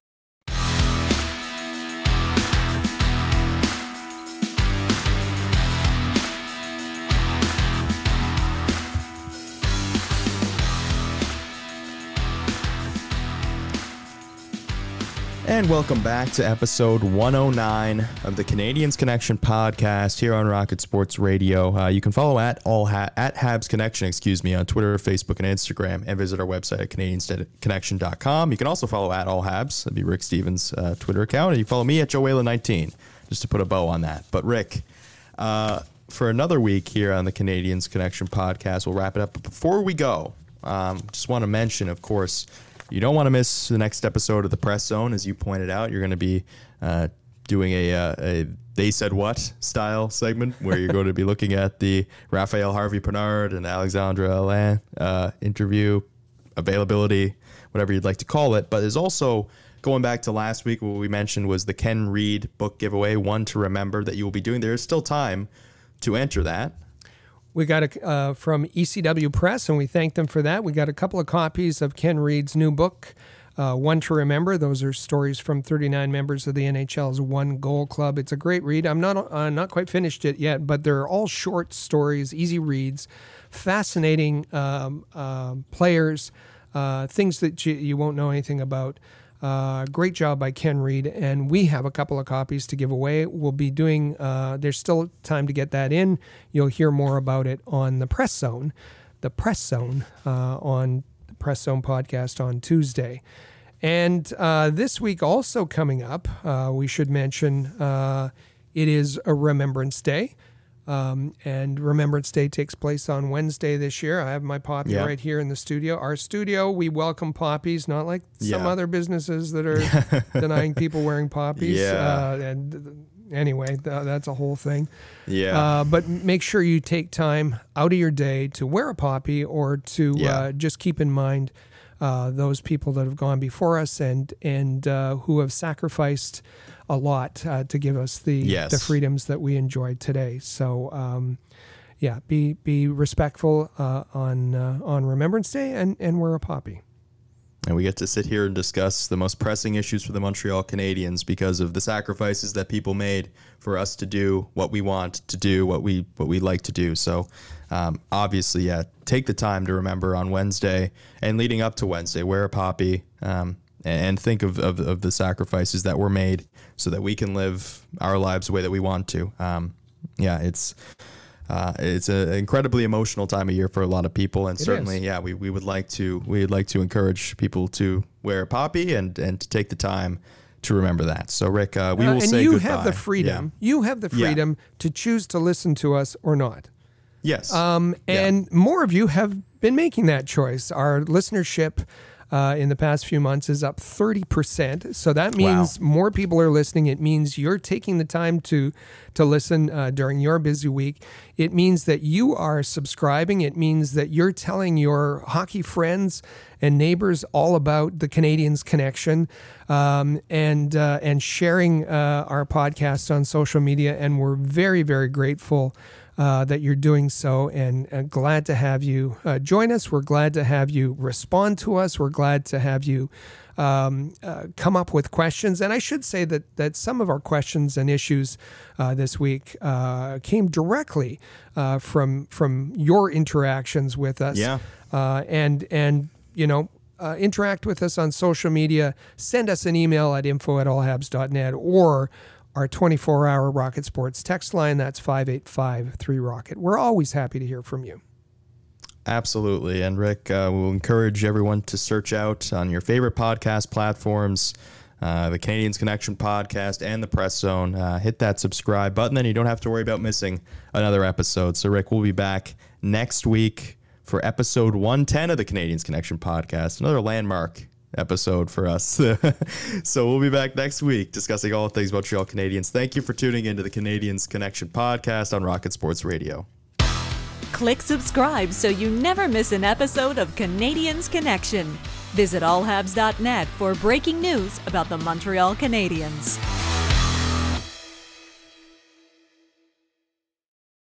And welcome back to episode 109 of the Canadiens Connection podcast here on Rocket Sports Radio. You can follow at Habs Connection, on Twitter, Facebook, and Instagram, and visit our website at CanadiensConnection.com. You can also follow at AllHabs. That'd be Rick Stevens' Twitter account. And you follow me at Joe Whalen 19, just to put a bow on that. But Rick, for another week here on the Canadiens Connection podcast, we'll wrap it up. But before we go, just want to mention, of course, you don't want to miss the next episode of The Press Zone. As you pointed out, you're going to be doing a They Said What style segment where you're going to be looking at the Raphael Harvey-Pinard and Alexandre Allain interview, availability, whatever you'd like to call it. But there's also, going back to last week, what we mentioned was the Ken Reed book giveaway, one to remember that you will be doing. There is still time to enter that. We got from ECW Press, and we thank them for that. We got a couple of copies of Ken Reed's new book, One to Remember. Those are stories from 39 members of the NHL's One Goal Club. It's a great read. I'm not quite finished it yet, but they're all short stories, easy reads, fascinating players, things that you won't know anything about. Great job by Ken Reed, and we have a couple of copies to give away. We'll be doing, there's still time to get that in. You'll hear more about it on The Press Zone, on the Press Zone podcast on Tuesday. And this week also coming up, we should mention it is a Remembrance Day. And Remembrance Day takes place on Wednesday this year. I have my poppy right here in the studio. Our studio, we welcome poppies, not like some other businesses that are denying people wearing poppies. Yeah. And anyway, that's a whole thing. Yeah. But make sure you take time out of your day to wear a poppy or to just keep in mind those people that have gone before us and who have sacrificed a lot to give us the freedoms that we enjoy today. So, be respectful on Remembrance Day, and wear a poppy. And we get to sit here and discuss the most pressing issues for the Montreal Canadiens because of the sacrifices that people made for us to do what we want to do, what we like to do. So obviously, take the time to remember on Wednesday and leading up to Wednesday, wear a poppy and think of the sacrifices that were made so that we can live our lives the way that we want to. It's an incredibly emotional time of year for a lot of people, and we would like to encourage people to wear a poppy and to take the time to remember that. So, Rick, we will say goodbye. Have the freedom. Yeah. You have the freedom to choose to listen to us or not. Yes. More of you have been making that choice. Our listenership in the past few months is up 30%. So that means more people are listening. It means you're taking the time to listen during your busy week. It means that you are subscribing. It means that you're telling your hockey friends and neighbors all about the Canadiens Connection, and sharing our podcast on social media. And we're very, very grateful that you're doing so, and glad to have you join us. We're glad to have you respond to us. We're glad to have you come up with questions. And I should say that some of our questions and issues this week came directly from your interactions with us. Yeah. Interact with us on social media. Send us an email at info@allhabs.net, or our 24-hour Rocket Sports text line, that's 585-3ROCKET. We're always happy to hear from you. Absolutely. And Rick, we'll encourage everyone to search out on your favorite podcast platforms, the Canadiens Connection podcast and the Press Zone. Hit that subscribe button, then you don't have to worry about missing another episode. So, Rick, we'll be back next week for episode 110 of the Canadiens Connection podcast, another landmark episode for us. So we'll be back next week discussing all things Montreal Canadiens. Thank you for tuning into the Canadiens Connection podcast on Rocket Sports Radio. Click subscribe so you never miss an episode of Canadiens Connection. Visit allhabs.net for breaking news about the Montreal Canadiens.